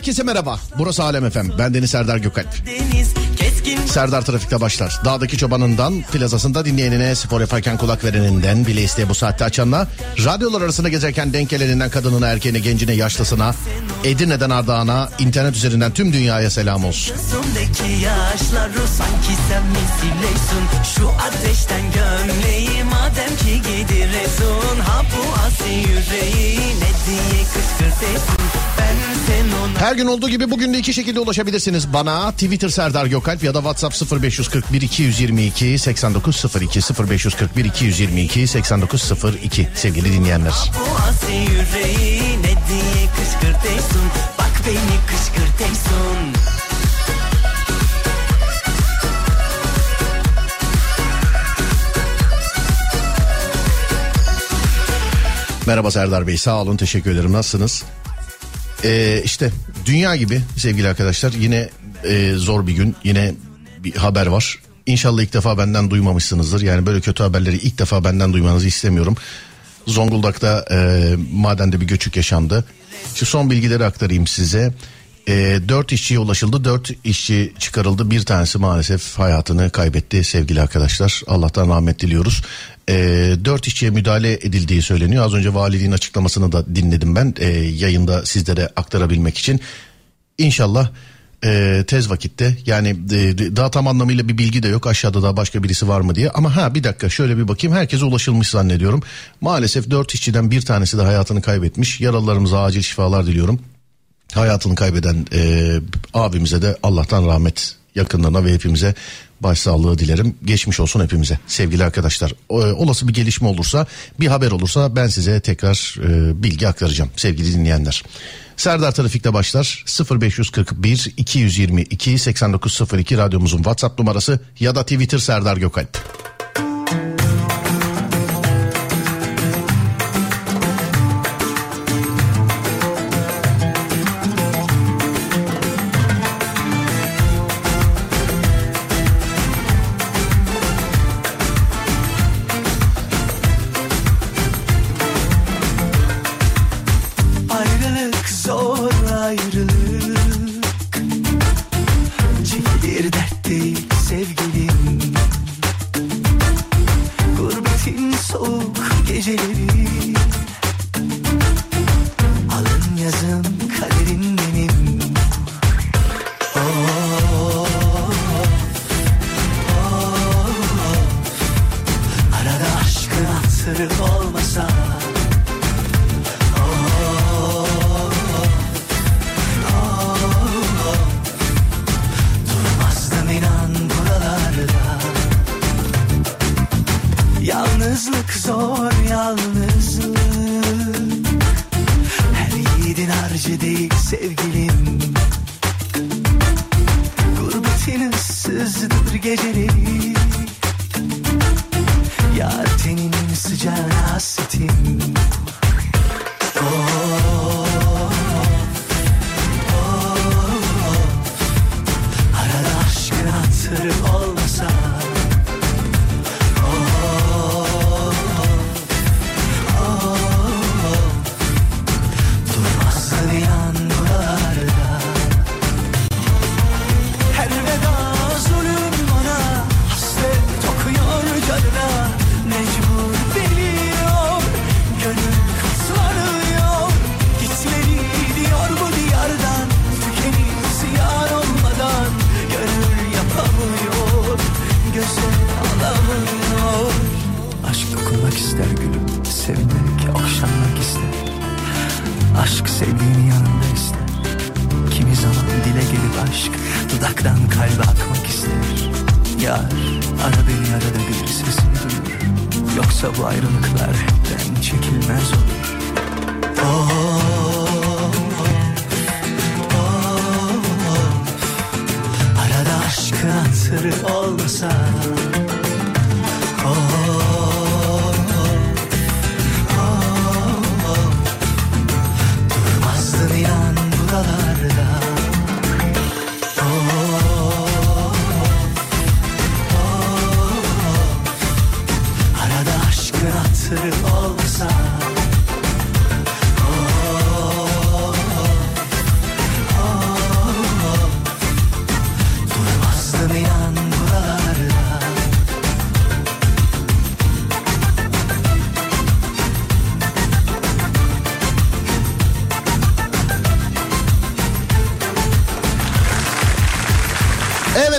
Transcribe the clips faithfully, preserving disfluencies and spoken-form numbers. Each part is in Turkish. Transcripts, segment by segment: Herkese merhaba. Burası Alem F M. Ben Deniz Serdar Gökalp. Serdar Trafikte başlar. Dağdaki çobanından, plazasında dinleyenine, spor yaparken kulak vereninden, bile isteye bu saatte açanla, radyolar arasında gezerken denk geleninden kadınına, erkeğine, gencine, yaşlısına, Edirne'den Ardahan'a, internet üzerinden tüm dünyaya selam olsun. Her gün olduğu gibi bugün de iki şekilde ulaşabilirsiniz bana. Twitter Serdar Gökalp ya da WhatsApp sıfır beş kırk bir iki yüz yirmi iki seksen dokuz sıfır iki sıfır beş kırk bir iki yüz yirmi iki seksen dokuz sıfır iki sevgili dinleyenler. Merhaba Serdar Bey, sağ olun, teşekkür ederim. Nasılsınız? Ee, işte dünya gibi sevgili arkadaşlar, yine e, zor bir gün, yine bir haber var. İnşallah ilk defa benden duymamışsınızdır. Yani böyle kötü haberleri ilk defa benden duymanızı istemiyorum. Zonguldak'ta e, madende bir göçük yaşandı. Şu son bilgileri aktarayım size. E, dört işçiye ulaşıldı, dört işçi çıkarıldı. Bir tanesi maalesef hayatını kaybetti sevgili arkadaşlar. Allah'tan rahmet diliyoruz. E, dört işçiye müdahale edildiği söyleniyor. Az önce valiliğin açıklamasını da dinledim ben. E, yayında sizlere aktarabilmek için. İnşallah e, tez vakitte, yani e, daha tam anlamıyla bir bilgi de yok. Aşağıda daha başka birisi var mı diye. Ama ha bir dakika şöyle bir bakayım. Herkese ulaşılmış zannediyorum. Maalesef dört işçiden bir tanesi de hayatını kaybetmiş. Yaralılarımıza acil şifalar diliyorum. Hayatını kaybeden e, abimize de Allah'tan rahmet, yakınlarına ve hepimize başsağlığı dilerim. Geçmiş olsun hepimize sevgili arkadaşlar. E, olası bir gelişme olursa, bir haber olursa ben size tekrar e, bilgi aktaracağım sevgili dinleyenler. Serdar Trafik'te başlar. Sıfır beş kırk bir iki yüz yirmi iki seksen dokuz sıfır iki radyomuzun WhatsApp numarası ya da Twitter Serdar Gökalp. Olmasa alamıyor. Aşk dokunmak ister gülüm, sevinmek, okşanmak ister. Aşk sevdiğini yanında ister. Kimi zaman dile gelip aşk dudaktan kalbe akmak ister. Yar, ara beni, arada bir sesini duyur. Yoksa bu ayrılıklar hepten çekilmez olur. Oh. Aşkın hatırı olmasa, oh, oh, oh, oh. Durmazdın inan buralarda, oh, oh, oh. Arada aşkın hatırı olmasa,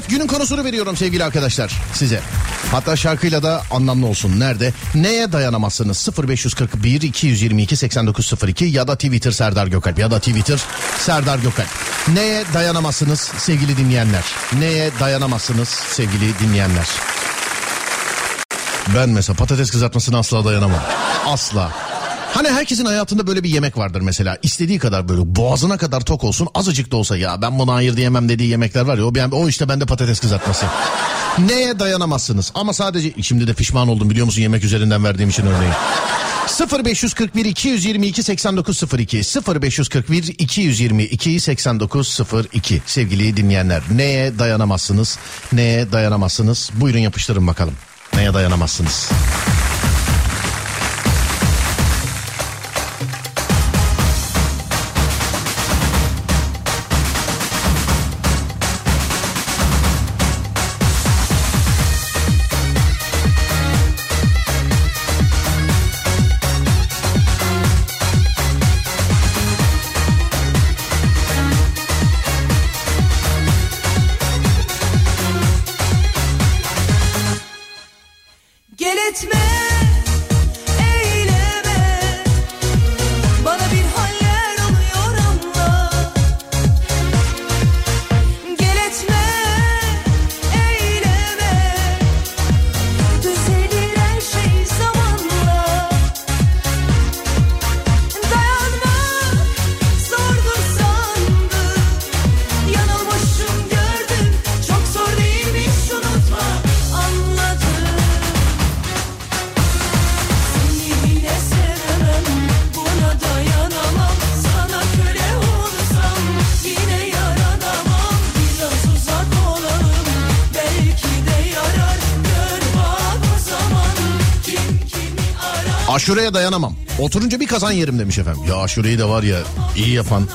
günün konusunu veriyorum sevgili arkadaşlar size. Hatta şarkıyla da anlamlı olsun. Nerede? Neye dayanamazsınız? sıfır beş kırk bir iki yüz yirmi iki seksen dokuz sıfır iki ya da Twitter Serdar Gökalp ya da Twitter Serdar Gökalp. Neye dayanamazsınız sevgili dinleyenler? Neye dayanamazsınız sevgili dinleyenler? Ben mesela patates kızartmasına asla dayanamam. Asla. Hani herkesin hayatında böyle bir yemek vardır mesela. İstediği kadar böyle boğazına kadar tok olsun, azıcık da olsa ya ben buna hayır diyemem dediği yemekler var ya. O, ben, o işte bende patates kızartması. Neye dayanamazsınız? Ama sadece şimdi de pişman oldum biliyor musun yemek üzerinden verdiğim için örneğin. sıfır beş kırk bir iki yüz yirmi iki seksen dokuz sıfır iki sıfır beş kırk bir iki yüz yirmi iki seksen dokuz sıfır iki sevgili dinleyenler. Neye dayanamazsınız? Neye dayanamazsınız? Buyurun yapıştırın bakalım. Neye dayanamazsınız? Aşureye dayanamam. Oturunca bir kazan yerim demiş efendim. Ya aşureyi de var ya iyi yapan.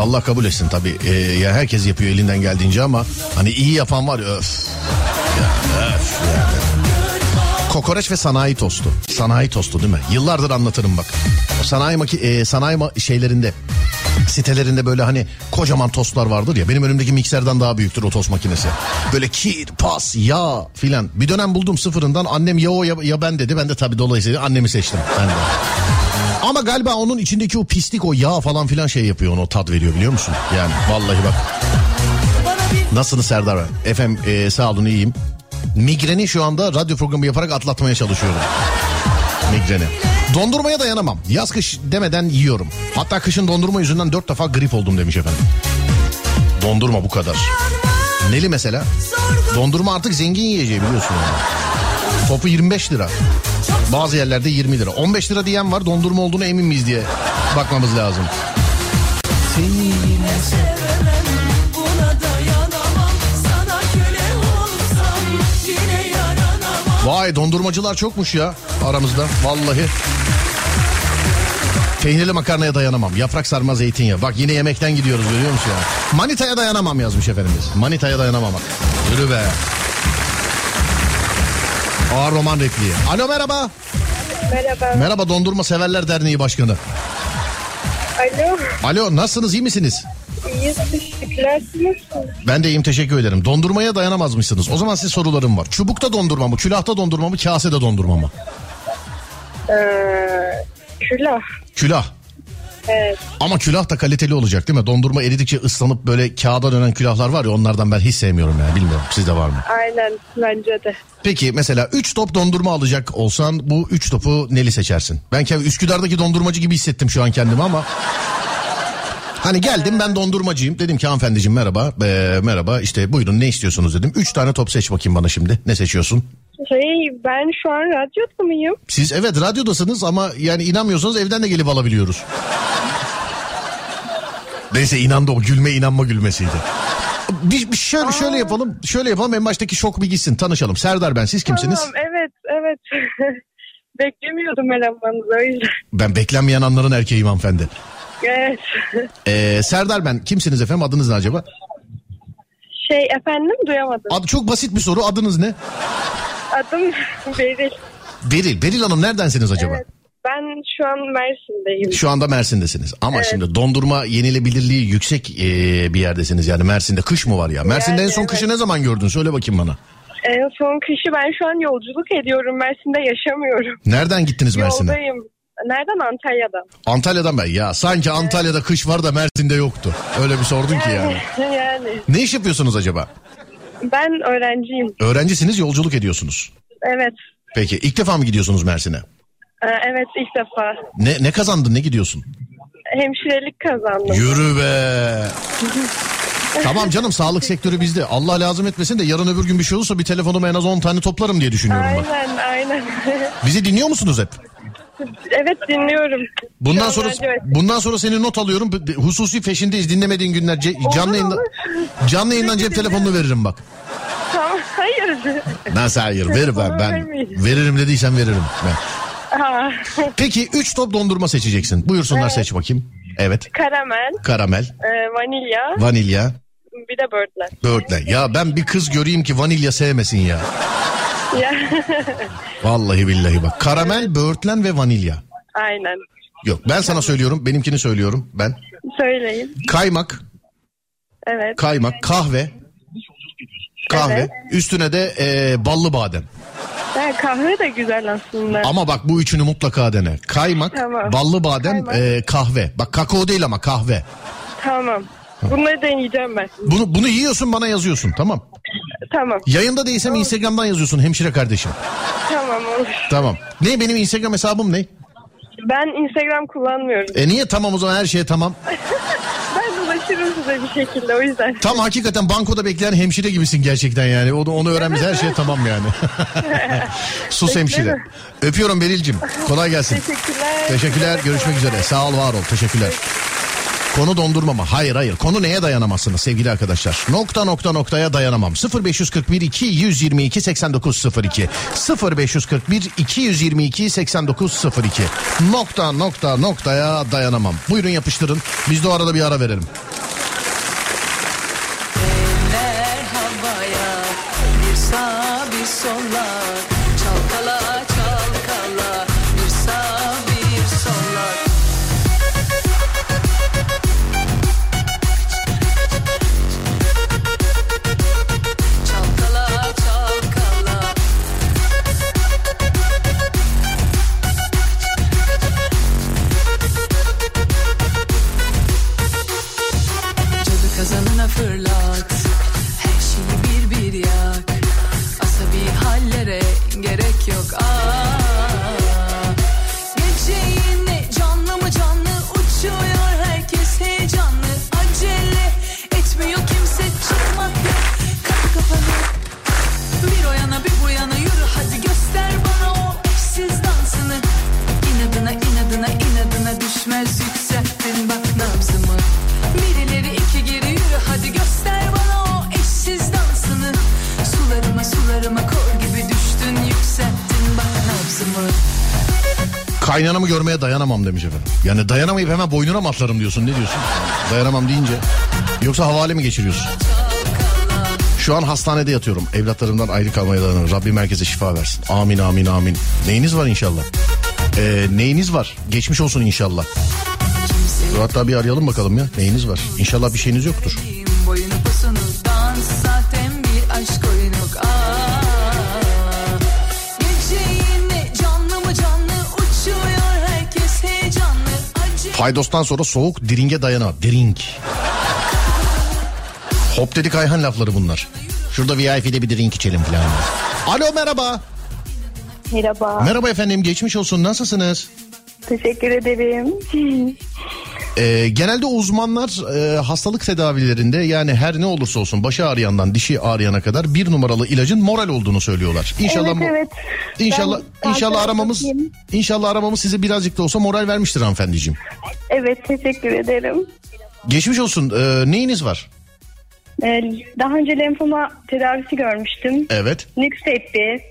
Allah kabul etsin tabii. Ee, ya herkes yapıyor elinden geldiğince ama hani iyi yapan var ya öf. Ya, öf ya. Kokoreç ve sanayi tostu. Sanayi tostu değil mi? Yıllardır anlatırım bak. O sanayi maki- e, sanayi ma- şeylerinde, sitelerinde böyle hani kocaman tostlar vardır ya. Benim önümdeki mikserden daha büyüktür o tost makinesi. Böyle kir, pas, yağ filan. Bir dönem buldum sıfırından. Annem ya o ya, ya ben dedi. Ben de tabii dolayısıyla annemi seçtim. Ben de. Ama galiba onun içindeki o pislik, o yağ falan filan şey yapıyor. Onu tat veriyor biliyor musun? Yani vallahi bak. Nasılsınız Serdar ben? Efendim e, sağ olun iyiyim. Migreni şu anda radyo programı yaparak atlatmaya çalışıyorum. Migreni. Dondurmaya dayanamam. Yaz kış demeden yiyorum. Hatta kışın dondurma yüzünden dört defa grip oldum demiş efendim. Dondurma bu kadar. Neli mesela? Dondurma artık zengin yiyeceği biliyorsun. Yani. Topu yirmi beş lira. Bazı yerlerde yirmi lira. on beş lira diyen var dondurma olduğuna emin miyiz diye bakmamız lazım. Vay dondurmacılar çokmuş ya aramızda vallahi. Peynirli makarnaya dayanamam. Yaprak sarma zeytinyağı. Bak yine yemekten gidiyoruz görüyor musun ya? Manitaya dayanamam yazmış efendimiz. Manitaya dayanamamak. Yürü be. Ağır roman repliği. Alo merhaba. Merhaba. Merhaba Dondurma Severler Derneği Başkanı. Alo. Alo nasılsınız iyi misiniz? İyi, teşekkürler. Ben de iyiyim, teşekkür ederim. Dondurmaya dayanamazmışsınız. O zaman size sorularım var. Çubukta dondurma mı, külahta dondurma mı, kasede dondurma mı? Ee, külah. Külah. Evet. Ama külah da kaliteli olacak değil mi? Dondurma eridikçe ıslanıp böyle kağıda dönen külahlar var ya, onlardan ben hiç sevmiyorum yani. Bilmiyorum, sizde var mı? Aynen, bence de. Peki mesela üç top dondurma alacak olsan bu üç topu neli seçersin? Ben Üsküdar'daki dondurmacı gibi hissettim şu an kendimi ama... Hani geldim ben dondurmacıyım, dedim ki hanımefendiciğim merhaba, ee, merhaba işte buyurun ne istiyorsunuz dedim. Üç tane top seç bakayım bana şimdi, ne seçiyorsun? Hey, ben şu an radyoda mıyım? Siz evet radyodasınız ama yani inanmıyorsanız evden de gelip alabiliyoruz. Neyse, inandı o gülme, inanma gülmesiydi. Bir, bir şöyle, şöyle yapalım, şöyle yapalım en baştaki şok bir gitsin, tanışalım. Serdar ben, siz kimsiniz? Tamam, evet evet. Beklemiyordum elemanınızı, o yüzden. Ben beklenmeyen anların erkeğiyim hanımefendi. Evet. Ee, Serdar ben, kimsiniz efendim, adınız ne acaba? Şey efendim, duyamadım. Adı çok basit bir soru, adınız ne? Adım Beril. Beril, Beril Hanım neredensiniz acaba? Evet, ben şu an Mersin'deyim. Şu anda Mersin'desiniz ama evet. Şimdi dondurma yenilebilirliği yüksek e, bir yerdesiniz yani. Mersin'de kış mı var ya? Mersin'de yani, en son evet. Kışı ne zaman gördün, söyle bakayım bana. En son kışı ben şu an yolculuk ediyorum, Mersin'de yaşamıyorum. Nereden gittiniz Mersin'e? Yoldayım. Nereden? Antalya'dan. Antalya'dan ben. Ya sanki Antalya'da kış var da Mersin'de yoktu. Öyle bir sordun yani, ki yani. Yani. Ne iş yapıyorsunuz acaba? Ben öğrenciyim. Öğrencisiniz, yolculuk ediyorsunuz. Evet. Peki ilk defa mı gidiyorsunuz Mersin'e? Evet, ilk defa. Ne, ne kazandın, ne gidiyorsun? Hemşirelik kazandım. Yürü be. Tamam canım, sağlık sektörü bizde. Allah lazım etmesin de yarın öbür gün bir şey olursa bir telefonuma en az on tane toplarım diye düşünüyorum ben. Aynen aynen. Bizi dinliyor musunuz hep? Evet, dinliyorum. Bundan sonra bundan sonra seni not alıyorum. Hususi peşindeyiz. Dinlemediğin günler canlı yayında, canlı yayından cep telefonunu veririm bak. Tamam, hayır. Nasıl hayır? Ver ben. Ben veririm dediysen veririm. Ben. Peki üç top dondurma seçeceksin. Buyursunlar, evet. Seç bakayım. Evet. Karamel. Karamel. E, vanilya. Vanilya. Bir de böğürtlen. Böğürtlen. Ya ben bir kız göreyim ki vanilya sevmesin ya. Vallahi billahi bak. Karamel, böğürtlen ve vanilya. Aynen. Yok, ben sana söylüyorum. Benimkini söylüyorum ben. Söyleyin. Kaymak. Evet. Kaymak, kahve. Kahve. Evet. Üstüne de e, ballı badem. Ya, kahve de güzel aslında. Ama bak bu üçünü mutlaka dene. Kaymak, tamam. Ballı badem, Kaymak. E, kahve. Bak kakao değil ama kahve. Tamam. Bunları deneyeceğim ben. Bunu bunu yiyorsun, bana yazıyorsun, tamam? Tamam. Yayında değilsem olur. Instagram'dan yazıyorsun hemşire kardeşim. Tamam, olur. Tamam. Ne, benim Instagram hesabım ne? Ben Instagram kullanmıyorum. E niye? Tamam o zaman, her şeye tamam. Ben ulaşırım size bir şekilde, o yüzden. Tam hakikaten bankoda bekleyen hemşire gibisin gerçekten yani. Onu, onu öğrenmiş, her şeye tamam yani. Sus hemşire. Öpüyorum Beril'cim. Kolay gelsin. Teşekkürler. Teşekkürler. Görüşmek üzere. Sağ ol, var ol. Teşekkürler. Konu dondurma mı? Hayır hayır. Konu neye dayanamazsınız sevgili arkadaşlar? Nokta nokta noktaya dayanamam. sıfır beş kırk bir iki yüz yirmi iki seksen dokuz sıfır iki sıfır beş kırk bir iki yüz yirmi iki seksen dokuz sıfır iki Nokta nokta noktaya dayanamam. Buyurun yapıştırın. Biz de o arada bir ara verelim. Kaynanamı görmeye dayanamam demiş efendim. Yani dayanamayıp hemen boynuna mı atlarım diyorsun, ne diyorsun? Dayanamam deyince. Yoksa havale mi geçiriyorsun? Şu an hastanede yatıyorum. Evlatlarımdan ayrı kalmaya dayanamam. Rabbim herkese şifa versin. Amin amin amin. Neyiniz var inşallah? Ee, neyiniz var? Geçmiş olsun inşallah. Hatta bir arayalım bakalım ya, neyiniz var? İnşallah bir şeyiniz yoktur. Paydos'tan sonra soğuk diringe dayana. Dering. Hop dedik Ayhan lafları bunlar. Şurada V I P'de bir drink içelim falan. Alo, merhaba. Merhaba. Merhaba efendim, geçmiş olsun, nasılsınız? Teşekkür ederim. Ee, genelde uzmanlar e, hastalık tedavilerinde, yani her ne olursa olsun, başı ağrıyandan dişi ağrıyana kadar bir numaralı ilacın moral olduğunu söylüyorlar. İnşallah evet, evet. İnşallah ben, inşallah aramamız bakayım. inşallah aramamız size birazcık da olsa moral vermiştir hanımefendiciğim. Evet, teşekkür ederim. Geçmiş olsun. Ee, neyiniz var? Ee, daha önce lenfoma tedavisi görmüştüm. Evet. Nüksetti.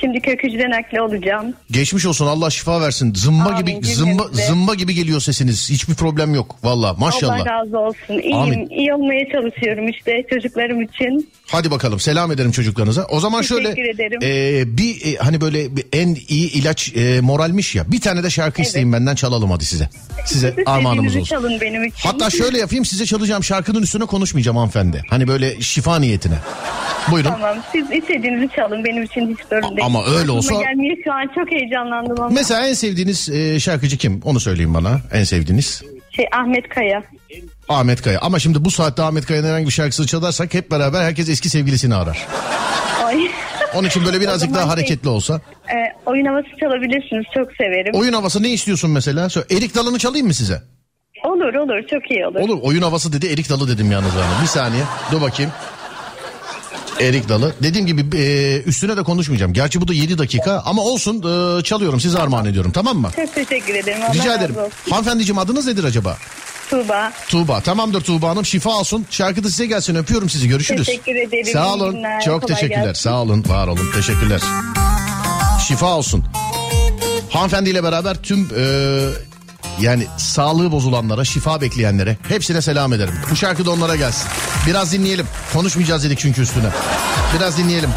Şimdi kök hücre nakli olacağım. Geçmiş olsun, Allah şifa versin. Zımba Amin, gibi zımba, zımba gibi geliyor sesiniz. Hiçbir problem yok valla, maşallah. Allah razı olsun. İyiyim. Amin. İyi olmaya çalışıyorum işte çocuklarım için. Hadi bakalım, selam ederim çocuklarınıza. O zaman şöyle e, bir e, hani böyle bir, en iyi ilaç e, moralmiş ya. Bir tane de şarkı evet. isteyin benden, çalalım hadi size. Size armağanımız olsun. Çalın benim için. Hatta şöyle yapayım, size çalacağım şarkının üstüne konuşmayacağım hanımefendi. Hani böyle şifa niyetine. Buyurun. Tamam, siz istediğinizi çalın, benim için hiç sorun değil. Ama öyle olsa... gelmeye şu an çok heyecanlandım ama. Mesela en sevdiğiniz e, şarkıcı kim? Onu söyleyin bana. En sevdiğiniz. Şey, Ahmet Kaya. Ahmet Kaya. Ama şimdi bu saatte Ahmet Kaya'nın herhangi bir şarkısını çalarsak hep beraber herkes eski sevgilisini arar. Ay. Onun için böyle birazcık daha şey, hareketli olsa. E, oyun havası çalabilirsiniz. Çok severim. Oyun havası ne istiyorsun mesela? Erik Dalı'nı çalayım mı size? Olur olur. Çok iyi olur. Olur. Oyun havası dedi. Erik Dalı dedim yalnız. Bir saniye. Dur bakayım. Erik Dalı. Dediğim gibi e, üstüne de konuşmayacağım. Gerçi bu da yedi dakika ama olsun, e, çalıyorum, size armağan ediyorum, tamam mı? Çok teşekkür ederim. Allah Rica ederim. Hanımefendiciğim, adınız nedir acaba? Tuğba. Tuğba. Tamamdır Tuğba Hanım, şifa olsun. Şarkı da size gelsin, öpüyorum sizi, görüşürüz. Teşekkür ederim. Sağ olun. Çok kolay teşekkürler. Gelsin. Sağ olun, var olun. Teşekkürler. Şifa olsun. Hanımefendiyle beraber tüm e, yani sağlığı bozulanlara, şifa bekleyenlere hepsine selam ederim. Bu şarkı da onlara gelsin. Biraz dinleyelim. Konuşmayacağız dedik çünkü üstüne. Biraz dinleyelim.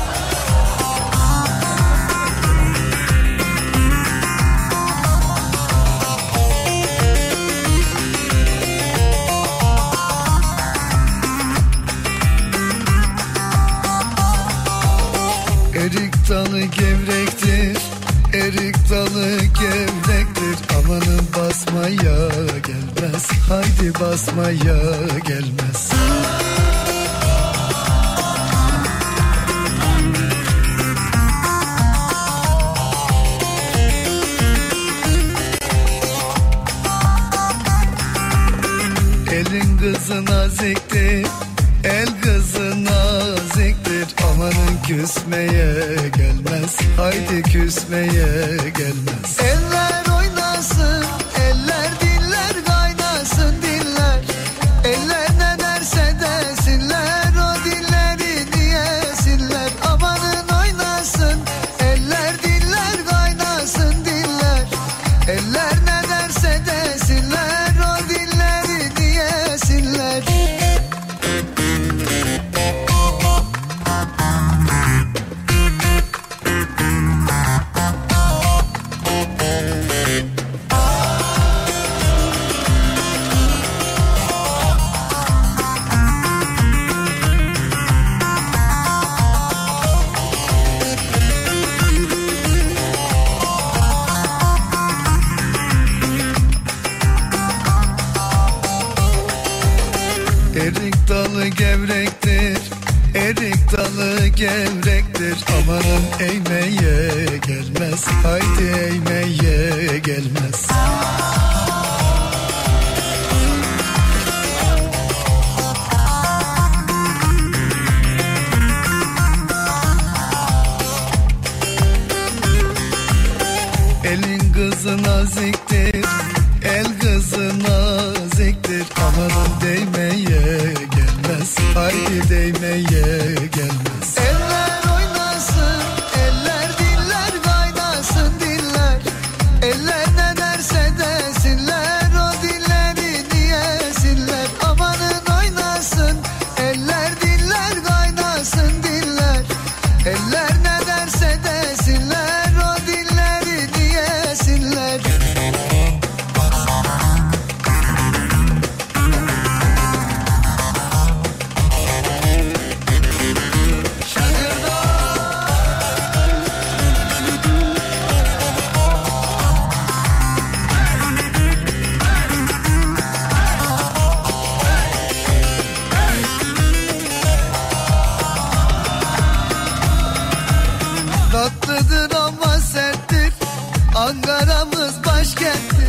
Erik dalı gevrektir, erik dalı gevrektir. Amanın basmaya gelmez, haydi basmaya gelmez. Elin kızı naziktir, el kızı naziktir. Amanın küsmeye gelmez, haydi küsmeye gelmez. Eller oynasın, eller diller kaynasın diller. Eller ne derse desinler, o dilleri diyesinler. Amanın oynasın, eller diller kaynasın diller. Eller ne derse desinler. Gevrektir, erik dalı gevrektir. Amanın eğmeye gelmez, haydi eğmeye gelmez. Elin kızı naziktir, el kızı naziktir. Amanın değmeye gelmez, haydi değmeye gelmez. Eller oynasın, eller diller kaynasın diller. Eller ne derse desinler, o dilleri diyesinler. Amanın oynasın, eller diller kaynasın diller. Eller ne derse desinler, o dilleri diyesinler. tatlıdır ama serttir, Ankara'mız başkenttir.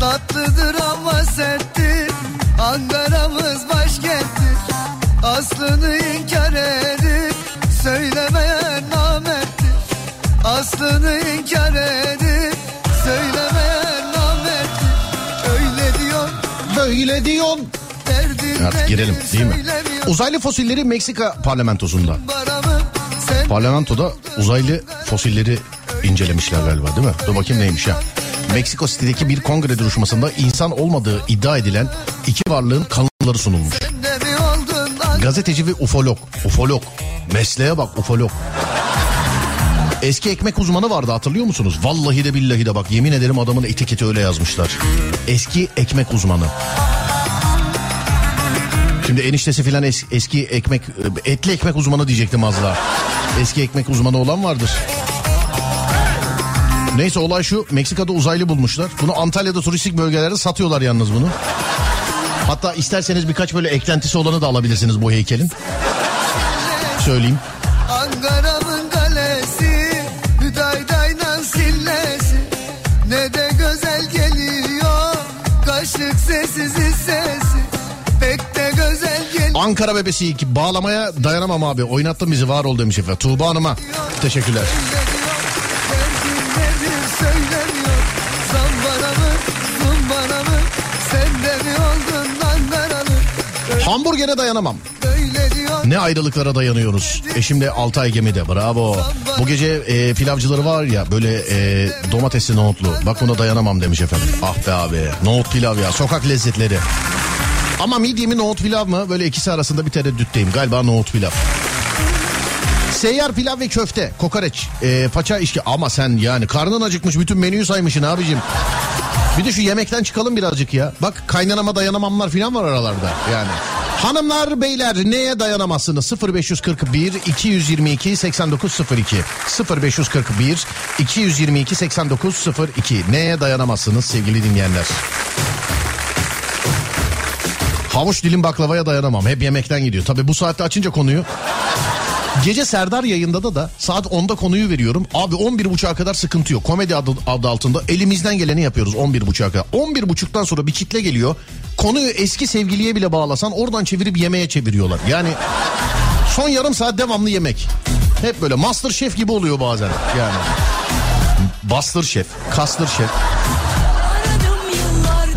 Tatlıdır ama serttir, Ankara'mız başkenttir. Aslını inkar edip söylemeyen namerttir. Aslını inkar edip söylemeyen namerttir. Öyle diyor, böyle diyor. Artık girelim değil mi? Uzaylı fosilleri Meksika parlamentosunda. Parlamentoda uzaylı fosilleri incelemişler galiba, değil mi? Dur bakayım neymiş ya. Meksiko City'deki bir kongre duruşmasında insan olmadığı iddia edilen iki varlığın kanıtları sunulmuş. Gazeteci ve ufolog. Ufolog. Mesleğe bak, ufolog. Eski ekmek uzmanı vardı, hatırlıyor musunuz? Vallahi de billahi de bak, yemin ederim adamın etiketi öyle yazmışlar. Eski ekmek uzmanı. Şimdi eniştesi filan es, eski ekmek, etli ekmek uzmanı diyecektim az daha. Eski ekmek uzmanı olan vardır. Neyse, olay şu: Meksika'da uzaylı bulmuşlar. Bunu Antalya'da turistik bölgelerde satıyorlar yalnız bunu. Hatta isterseniz birkaç böyle eklentisi olanı da alabilirsiniz bu heykelin. Söyleyeyim. Ankara'nın kalesi, Hüdayday'dan sillesi. Ne de güzel geliyor, kaşık sessiz sesi. Ankara bebesi ki bağlamaya dayanamam abi. Oynattın bizi, var ol demiş efendim. Tuğba Hanım'a teşekkürler. Hamburger'e dayanamam. Ne ayrılıklara dayanıyoruz. Eşimle altı ay gemide, bravo. Bu gece e, pilavcıları var ya böyle, e, domatesli nohutlu. Bak buna dayanamam demiş efendim. Ah be abi, nohut pilav ya, sokak lezzetleri. Ama midye mi nohut pilav mı? Böyle ikisi arasında bir tereddütteyim. Galiba nohut pilav. Seyyar pilav ve köfte, kokoreç, e, paça işki. Ama sen yani karnın acıkmış, bütün menüyü saymışsın abicim. Bir de şu yemekten çıkalım birazcık ya. Bak kaynanama dayanamamlar filan var aralarda yani. Hanımlar beyler, neye dayanamazsınız? sıfır beş kırk bir iki yüz yirmi iki seksen dokuz sıfır iki sıfır beş kırk bir iki yüz yirmi iki seksen dokuz sıfır iki Neye dayanamazsınız sevgili dinleyenler? Havuç dilim baklavaya dayanamam. Hep yemekten gidiyor. Tabii bu saatte açınca konuyu. Gece Serdar yayında da da saat onda konuyu veriyorum. Abi on bir buçuğa kadar sıkıntı yok. Komedi adı, adı altında elimizden geleni yapıyoruz on bir buçuğa kadar. on bir buçuktan sonra bir kitle geliyor. Konuyu eski sevgiliye bile bağlasan oradan çevirip yemeğe çeviriyorlar. Yani son yarım saat devamlı yemek. Hep böyle MasterChef gibi oluyor bazen. Yani BasterChef, KasterChef.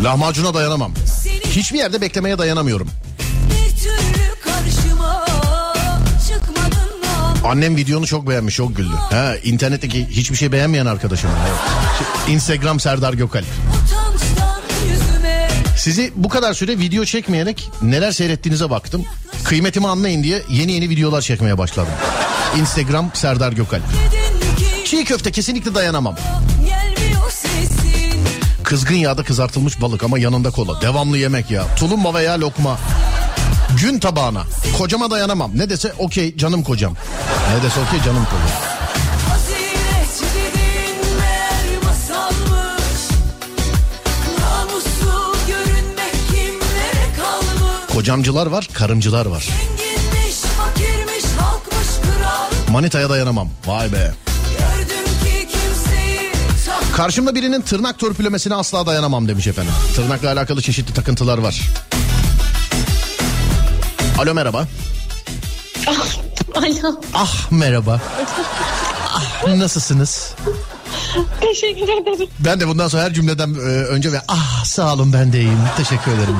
Lahmacuna dayanamam. Hiçbir yerde beklemeye dayanamıyorum. Annem videonu çok beğenmiş, çok güldü. Ha, internetteki hiçbir şey beğenmeyen arkadaşım. Instagram Serdar Gökalp. Sizi bu kadar süre video çekmeyerek neler seyrettiğinize baktım. Kıymetimi anlayın diye yeni yeni videolar çekmeye başladım. Instagram Serdar Gökalp. Çiğ köfte kesinlikle dayanamam. Kızgın yağda kızartılmış balık ama yanında kola. Devamlı yemek ya. Tulumba veya lokma. Gün tabağına. Kocama dayanamam. Ne dese okey canım kocam. Ne dese okey canım kocam. Kocamcılar var, karımcılar var. Manitaya dayanamam. Vay be. Karşımda birinin tırnak törpülemesine asla dayanamam demiş efendim. Tırnakla alakalı çeşitli takıntılar var. Alo merhaba. Ah, alo. Ah merhaba. Ah, nasılsınız? Teşekkür ederim. Ben de bundan sonra her cümleden önce ve ah sağ olun ben de iyiyim. Teşekkür ederim.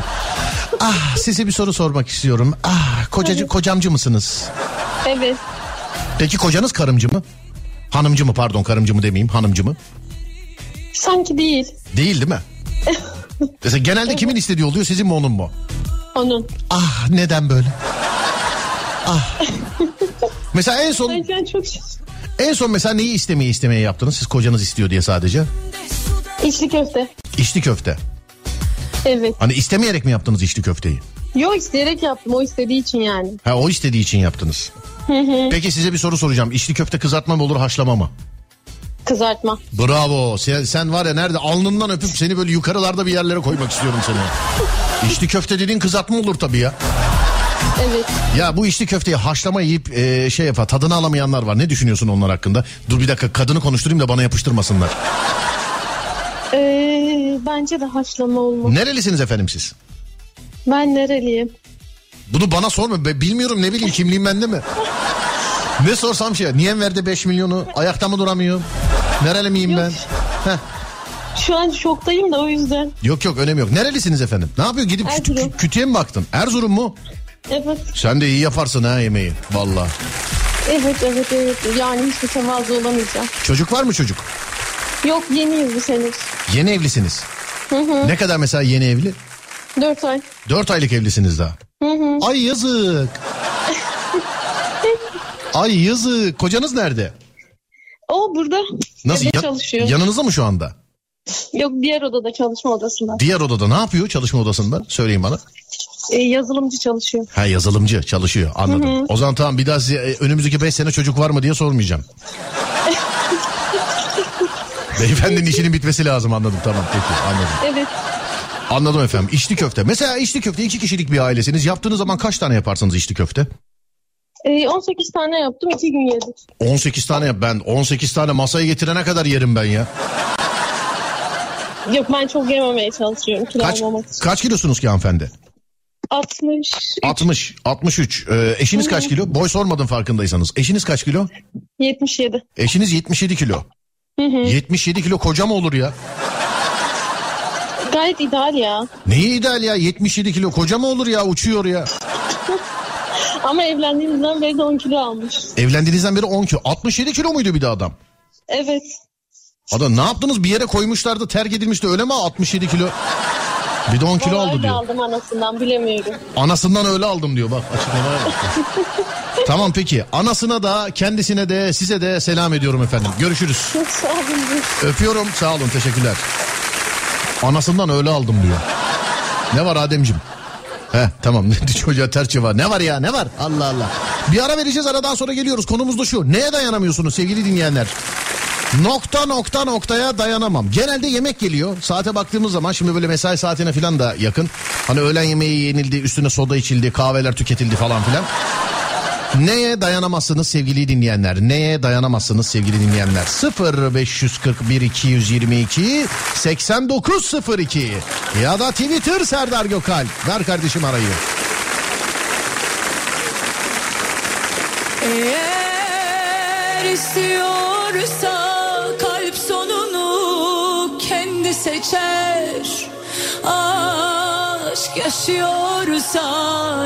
Ah, size bir soru sormak istiyorum. Ah, kocacı, kocamcı mısınız? Evet. Peki kocanız karımcı mı? Hanımcı mı pardon karımcı mı demeyeyim hanımcı mı? Sanki değil. Değil değil mi? Mesela genelde evet. Kimin istediği oluyor, sizin mi onun mu? Onun. Ah neden böyle? Ah. Mesela en son... Ay, çok... En son mesela neyi istemeye istemeye yaptınız? Siz kocanız istiyor diye sadece. İçli köfte. İçli köfte. Evet. Hani istemeyerek mi yaptınız içli köfteyi? Yok, isteyerek yaptım, o istediği için yani. Ha, o istediği için yaptınız. Peki size bir soru soracağım. İçli köfte kızartma mı olur, haşlama mı? Kızartma. Bravo. Sen, sen var ya nerede alnından öpüp seni böyle yukarılarda bir yerlere koymak istiyorum seni. İçli köfte dediğin kızartma olur tabii ya. Evet. Ya bu içli köfteyi haşlama yiyip e, şey yapar, tadını alamayanlar var. Ne düşünüyorsun onlar hakkında? Dur bir dakika, kadını konuşturayım da bana yapıştırmasınlar. Ee, bence de haşlama olmaz. Nerelisiniz efendim siz? Ben nereliyim? Bunu bana sorma. Bilmiyorum, ne bileyim, kimliğim bende mi? Ne sorsam şey. Niye verdi beş milyonu? Ayakta mı duramıyor? Nereli miyim yok ben? Heh. Şu an şoktayım da o yüzden. Yok yok, önemi yok. Nerelisiniz efendim? Ne yapıyor? Gidip küt- kütüğe mi baktın? Erzurum mu? Evet. Sen de iyi yaparsın ha yemeği. Vallahi. Evet evet evet. Yani hiçbir tevazu olamayacağım. Çocuk var mı çocuk? Yok, yeni evliyiz henüz. Yeni evlisiniz? Hı hı. Ne kadar mesela yeni evli? Dört ay. Dört aylık evlisiniz daha. Hı hı. Ay yazık. Ay yazık. Kocanız nerede? O burada. Nasıl? Ya- çalışıyor. Yanınızda mı şu anda? Yok, diğer odada, çalışma odasında. Diğer odada ne yapıyor çalışma odasında? Söyleyin bana. E, yazılımcı çalışıyor. Ha, yazılımcı çalışıyor, anladım. Hı hı. O zaman tamam, bir daha size e, önümüzdeki beş sene çocuk var mı diye sormayacağım. Beyefendinin işinin bitmesi lazım, anladım, tamam, peki, anladım. Evet. Anladım efendim. İçli köfte. Mesela içli köfte, iki kişilik bir ailesiniz. Yaptığınız zaman kaç tane yaparsınız içli köfte? on sekiz tane yaptım, iki gün yedik. on sekiz tane yap. Ben on sekiz tane masaya getirene kadar yerim ben ya. Yok, ben çok yememeye çalışıyorum. Kilo kaç, almamak için. Kaç kilosunuz ki hanımefendi? altmış. altmış. altmış üç. Ee, eşiniz kaç kilo? Boy sormadım farkındaysanız. Eşiniz kaç kilo? yetmiş yedi. Eşiniz yetmiş yedi kilo. Hı hı. yetmiş yedi kilo koca mı olur ya? Gayet ideal ya. Neyi ideal ya? yetmiş yedi kilo koca mı olur ya? Uçuyor ya. Ama evlendiğinizden beri de on kilo almış. Evlendiğinizden beri on kilo. altmış yedi kilo muydu bir de adam? Evet. Adam ne yaptınız? Bir yere koymuşlardı, terk edilmişti, öyle mi? altmış yedi kilo. Bir de on kilo aldı diyor. Öyle aldım anasından, bilemiyorum. Anasından öyle aldım diyor, bak açıklamaya bak. Tamam peki. Anasına da, kendisine de, size de selam ediyorum efendim. Görüşürüz. Çok sağ olun. Öpüyorum, sağ olun, teşekkürler. Anasından öyle aldım diyor. Ne var Ademciğim? Heh, tamam. Çocuğa ters cevap. Ne var ya, ne var? Allah Allah. Bir ara vereceğiz, aradan sonra geliyoruz. Konumuz da şu. Neye dayanamıyorsunuz sevgili dinleyenler? Nokta nokta noktaya dayanamam. Genelde yemek geliyor. Saate baktığımız zaman şimdi böyle mesai saatine falan da yakın. Hani öğlen yemeği yenildi, üstüne soda içildi, kahveler tüketildi falan filan. Neye dayanamazsınız sevgili dinleyenler? Neye dayanamazsınız sevgili dinleyenler? sıfır beş kırk bir iki yüz yirmi iki seksen dokuz sıfır iki ya da Twitter Serdar Gökalp. Ver kardeşim arayı. Eğer istiyorsa kalp sonunu kendi seçer. Aşk yaşıyorsa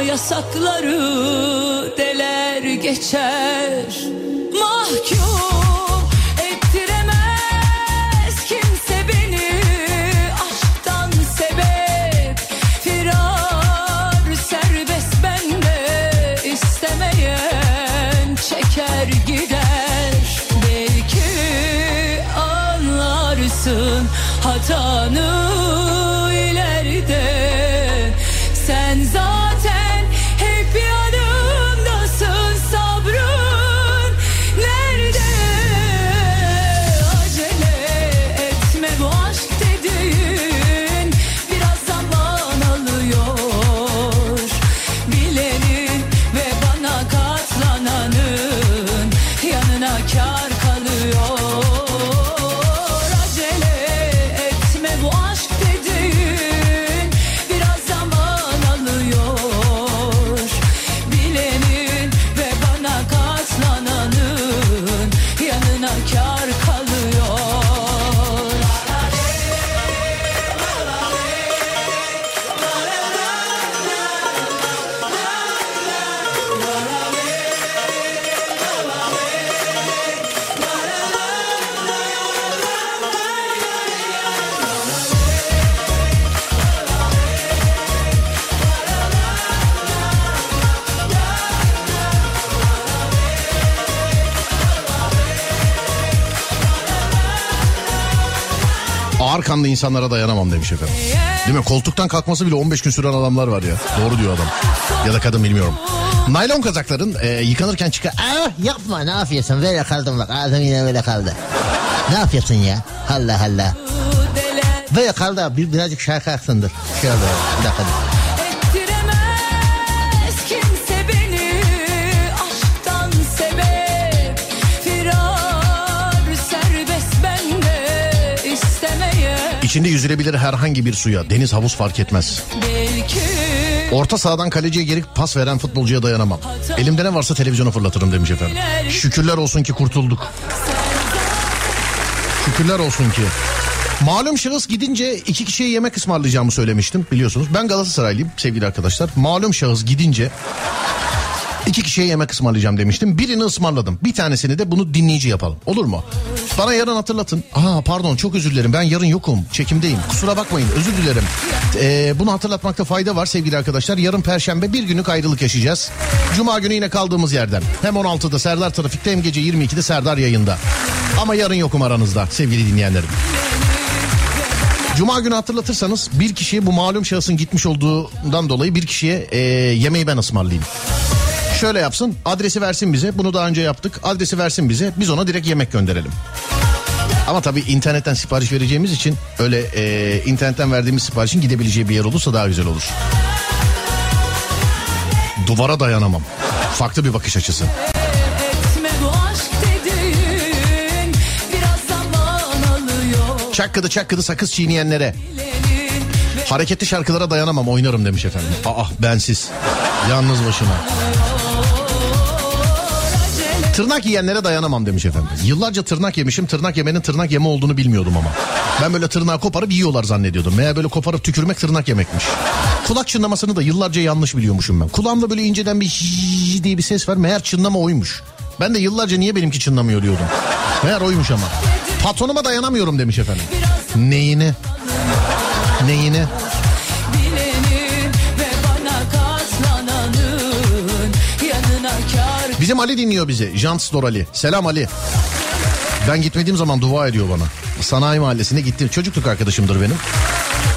yasakları deler geçer. Mahkum. Hatanı ileride sen zaten hep yanımdasın, sabrın nerede? Acele etme, bu aşk dediğin biraz zaman alıyor. Bilenin ve bana katlananın yanına kar kalıyor. Arkamda insanlara dayanamam demiş efendim. Değil mi? Koltuktan kalkması bile on beş gün süren adamlar var ya. Doğru diyor adam. Ya da kadın, bilmiyorum. Naylon kazakların e, yıkanırken çıkar. Ah yapma, ne yapıyorsun? Böyle kaldım bak. Ağzım yine böyle kaldı. Ne yapıyorsun ya? Allah Allah. Böyle kaldı. Bir, birazcık şarkı aksındır. Şöyle bir dakika. İçinde yüzülebilir herhangi bir suya, deniz havuz fark etmez. Orta sahadan kaleciye gelip pas veren futbolcuya dayanamam. Elimde ne varsa televizyona fırlatırım demiş efendim. Şükürler olsun ki kurtulduk. Şükürler olsun ki. Malum şahıs gidince iki kişiye yemek ısmarlayacağımı söylemiştim biliyorsunuz. Ben Galatasaraylıyım sevgili arkadaşlar. Malum şahıs gidince iki kişiye yemek ısmarlayacağım demiştim. Birini ısmarladım. Bir tanesini de bunu dinleyici yapalım. Olur mu? Bana yarın hatırlatın. Aa pardon, çok özür dilerim. Ben yarın yokum. Çekimdeyim. Kusura bakmayın. Özür dilerim. Ee, bunu hatırlatmakta fayda var sevgili arkadaşlar. Yarın Perşembe bir günlük ayrılık yaşayacağız. Cuma günü yine kaldığımız yerden. Hem on altıda Serdar Trafikte hem gece yirmi ikide Serdar yayında. Ama yarın yokum aranızda sevgili dinleyenlerim. Cuma günü hatırlatırsanız bir kişiye, bu malum şahsın gitmiş olduğundan dolayı bir kişiye e, yemeği ben ısmarlayayım. Şöyle yapsın, adresi versin bize. Bunu daha önce yaptık. Adresi versin bize. Biz ona direkt yemek gönderelim. Ama tabii internetten sipariş vereceğimiz için öyle e, internetten verdiğimiz siparişin gidebileceği bir yer olursa daha güzel olur. Duvara dayanamam. Farklı bir bakış açısı. Çakkıdı çakkıdı sakız çiğneyenlere. Hareketli şarkılara dayanamam, oynarım demiş efendim. Aa bensiz. Yalnız başına. Tırnak yiyenlere dayanamam demiş efendim. Yıllarca tırnak yemişim, tırnak yemenin tırnak yeme olduğunu bilmiyordum ama. Ben böyle tırnağı koparıp yiyorlar zannediyordum. Meğer böyle koparıp tükürmek tırnak yemekmiş. Kulak çınlamasını da yıllarca yanlış biliyormuşum ben. Kulağımda böyle inceden bir hiii diye bir ses var. Meğer çınlama oymuş. Ben de yıllarca niye benimki çınlamıyor diyordum. Meğer oymuş ama. Patronuma dayanamıyorum demiş efendim. Neyine? Neyine? Bizim Ali dinliyor bizi. Jant Store Ali. Selam Ali. Ben gitmediğim zaman dua ediyor bana. Sanayi Mahallesi'ne gittim. Çocukluk arkadaşımdır benim.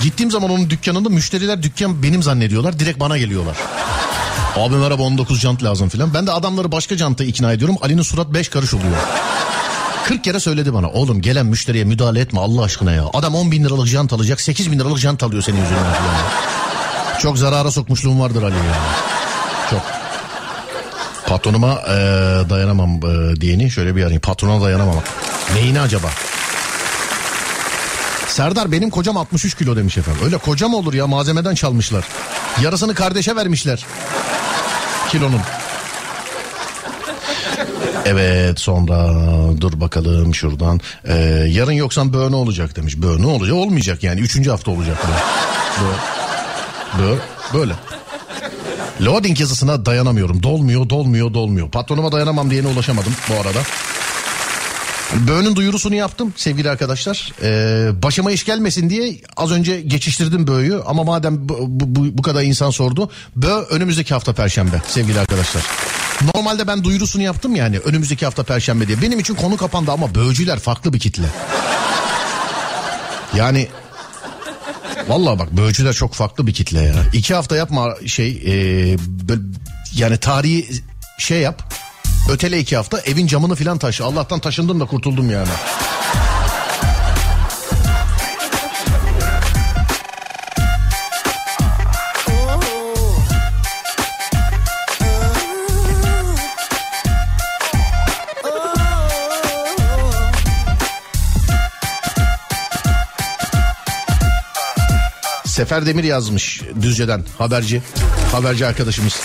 Gittiğim zaman onun dükkanında müşteriler dükkan benim zannediyorlar. Direkt bana geliyorlar. Abi merhaba, on dokuz jant lazım filan. Ben de adamları başka janta ikna ediyorum. Ali'nin surat beş karış oluyor. kırk kere söyledi bana. Oğlum gelen müşteriye müdahale etme Allah aşkına ya. Adam on bin liralık jant alacak. sekiz bin liralık jant alıyor senin yüzünden. Çok zarara sokmuşluğum vardır Ali ya. Çok. Patronuma e, dayanamam e, diyeni şöyle bir arayayım. Patrona dayanamam. Neyine acaba? Serdar benim kocam altmış üç kilo demiş efendim. Öyle kocam olur ya, malzemeden çalmışlar. Yarısını kardeşe vermişler. Kilonun. Evet, sonra dur bakalım şuradan. E, yarın yoksan böğ ne olacak demiş. Böğ ne olacak? Olmayacak yani. Üçüncü hafta olacak. Böğ. Böğ. Böyle. Loading yazısına dayanamıyorum. Dolmuyor, dolmuyor, dolmuyor. Patronuma dayanamam diyene ulaşamadım bu arada. Böğünün duyurusunu yaptım sevgili arkadaşlar. Ee, başıma iş gelmesin diye az önce geçiştirdim böğü. Ama madem bu, bu, bu kadar insan sordu. Böğ önümüzdeki hafta Perşembe sevgili arkadaşlar. Normalde ben duyurusunu yaptım yani önümüzdeki hafta Perşembe diye. Benim için konu kapandı ama böğcüler farklı bir kitle. Yani... Vallahi bak böğcüler çok farklı bir kitle ya. İki hafta yapma şey e, böyle, yani tarihi şey yap. Ötele iki hafta evin camını filan taşı. Allah'tan taşındım da kurtuldum yani. Sefer Demir yazmış Düzce'den, haberci haberci arkadaşımız.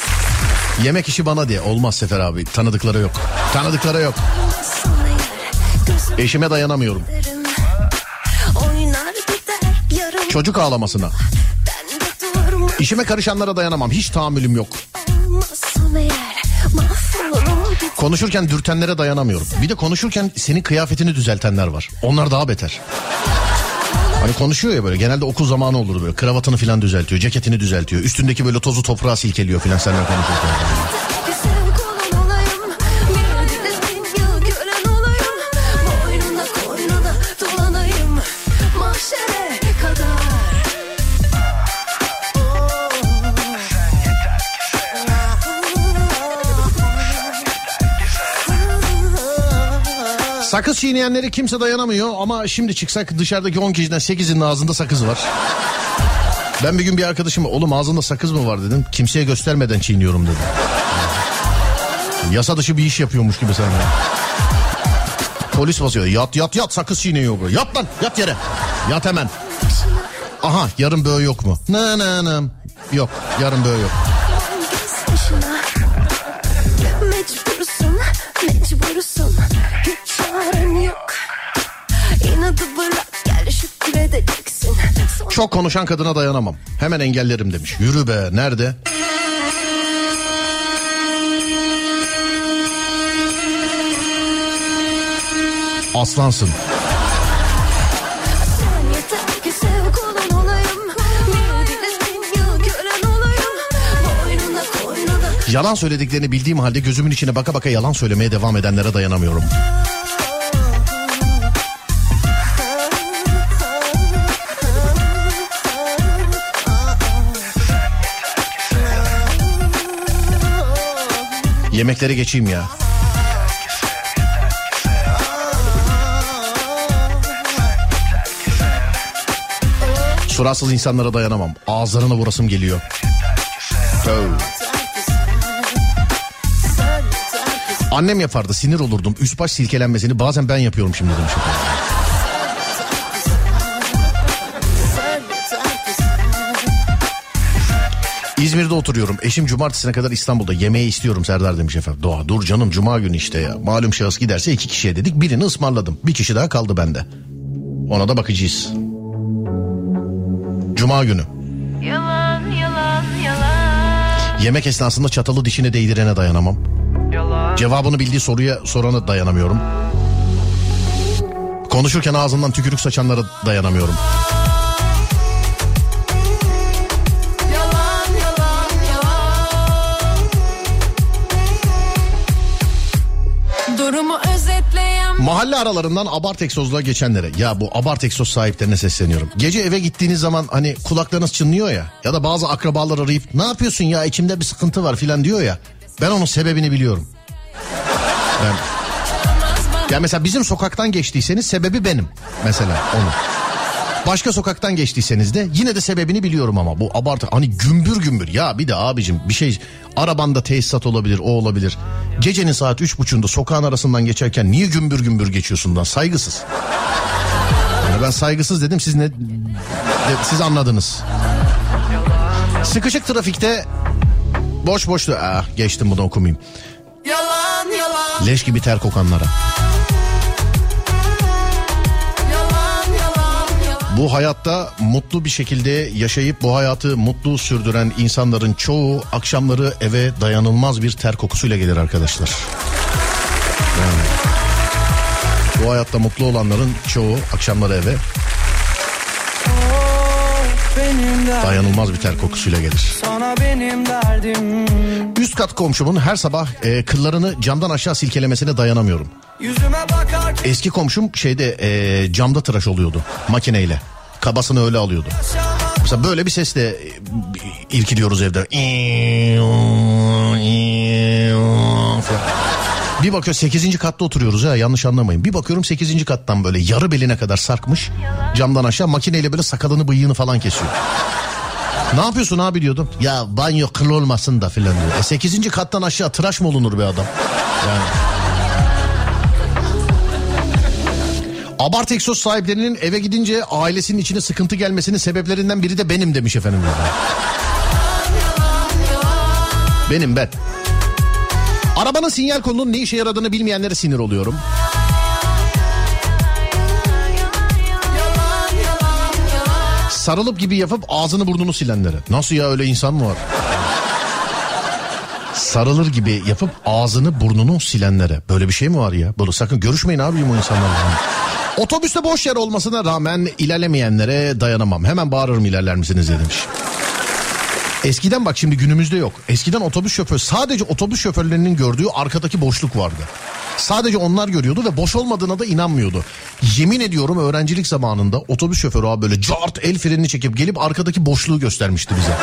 Yemek işi bana diye. Olmaz Sefer abi, tanıdıkları yok. Tanıdıkları yok. Eşime dayanamıyorum. Çocuk ağlamasına. İşime karışanlara dayanamam. Hiç tahammülüm yok. Konuşurken dürtenlere dayanamıyorum. Bir de konuşurken senin kıyafetini düzeltenler var. Onlar daha beter. Hani konuşuyor ya böyle, genelde okul zamanı olur böyle, kravatını filan düzeltiyor, ceketini düzeltiyor, üstündeki böyle tozu toprağa silkeliyor filan seninle konuşurken. Sakız çiğneyenlere kimse dayanamıyor ama şimdi çıksak dışarıdaki on kişiden sekizinin ağzında sakız var. Ben bir gün bir arkadaşıma oğlum ağzında sakız mı var dedim. Kimseye göstermeden çiğniyorum dedim. Yasa dışı bir iş yapıyormuş gibi sanırım. Polis basıyor. Yat yat yat sakız çiğniyor. Yat lan, yat yere. Yat hemen. Aha, yarın böğü yok mu? Na na na. Yok, yarın böğü yok. Mecbursun, mecbursun. Hiç çaren yok. İnadı bırak, gel şükür edeceksin. Çok konuşan kadına dayanamam. Hemen engellerim demiş. Yürü be, nerede? Aslansın. Yalan söylediklerini bildiğim halde gözümün içine baka baka yalan söylemeye devam edenlere dayanamıyorum. Yemeklere geçeyim ya. Suratsız insanlara dayanamam. Ağızlarına vurasım geliyor. Tövbe. Annem yapardı, sinir olurdum. Üst baş silkelenmesini bazen ben yapıyorum şimdi demiş. İzmir'de oturuyorum. Eşim cumartesine kadar İstanbul'da, yemeği istiyorum Serdar demiş efendim. Doğa dur canım, cuma günü işte ya. Malum şahıs giderse iki kişiye dedik, birini ısmarladım. Bir kişi daha kaldı bende. Ona da bakacağız. Cuma günü. Yalan, yalan, yalan. Yemek esnasında çatalı dişine değdirene dayanamam. Cevabını bildiği soruya sorana dayanamıyorum. Konuşurken ağzından tükürük saçanlara dayanamıyorum. Yalan, yalan, yalan. Durumu özetleyen... Mahalle aralarından abart egzozluğa geçenlere, ya bu abart egzoz sahiplerine sesleniyorum. Gece eve gittiğiniz zaman hani kulaklarınız çınlıyor ya, ya da bazı akrabalar arayıp ne yapıyorsun ya, içimde bir sıkıntı var filan diyor ya. Ben onun sebebini biliyorum. Ben... Ya mesela bizim sokaktan geçtiyseniz sebebi benim. Mesela onu. Başka sokaktan geçtiyseniz de yine de sebebini biliyorum ama bu abartı. Hani gümbür gümbür ya, bir de abicim bir şey, arabanda tesisat olabilir, o olabilir. Gecenin saat üç buçuğunda sokağın arasından geçerken niye gümbür gümbür geçiyorsun lan, saygısız. Yani ben saygısız dedim, siz ne, siz anladınız. Sıkışık trafikte boş boş da ah, geçtim bunu okumayayım. Yalan, yalan. Leş gibi ter kokanlara. Yalan, yalan, yalan. Bu hayatta mutlu bir şekilde yaşayıp bu hayatı mutlu sürdüren insanların çoğu akşamları eve dayanılmaz bir ter kokusuyla gelir arkadaşlar. Yani. Bu hayatta mutlu olanların çoğu akşamları eve dayanılmaz bir ter kokusuyla gelir. Üst kat komşumun her sabah e, kıllarını camdan aşağı silkelemesine dayanamıyorum. Eski komşum şeyde e, camda tıraş oluyordu makineyle. Kabasını öyle alıyordu. Mesela böyle bir sesle e, irkiliyoruz evde. Bir bakıyor sekizinci katta oturuyoruz ya, yanlış anlamayın. Bir bakıyorum sekizinci kattan böyle yarı beline kadar sarkmış. Camdan aşağı makineyle böyle sakalını bıyığını falan kesiyor. Ne yapıyorsun abi diyordum. Ya banyo kıl olmasın da filan diyor. E sekizinci kattan aşağı tıraş mı olunur be adam? Yani. Abart egzoz sahiplerinin eve gidince ailesinin içine sıkıntı gelmesinin sebeplerinden biri de benim demiş efendim. Benim ben. Arabanın sinyal kolunun ne işe yaradığını bilmeyenlere sinir oluyorum. Sarılıp gibi yapıp ağzını burnunu silenlere. Nasıl ya, öyle insan mı var? Sarılır gibi yapıp ağzını burnunu silenlere. Böyle bir şey mi var ya? Böyle sakın görüşmeyin abicim o insanlarla. Otobüste boş yer olmasına rağmen ilerlemeyenlere dayanamam. Hemen bağırırım, ilerler misiniz demiş. Eskiden bak, şimdi günümüzde yok. Eskiden otobüs şoförü, sadece otobüs şoförlerinin gördüğü arkadaki boşluk vardı. Sadece onlar görüyordu ve boş olmadığına da inanmıyordu. Yemin ediyorum öğrencilik zamanında otobüs şoförü abi böyle cart el frenini çekip gelip arkadaki boşluğu göstermişti bize.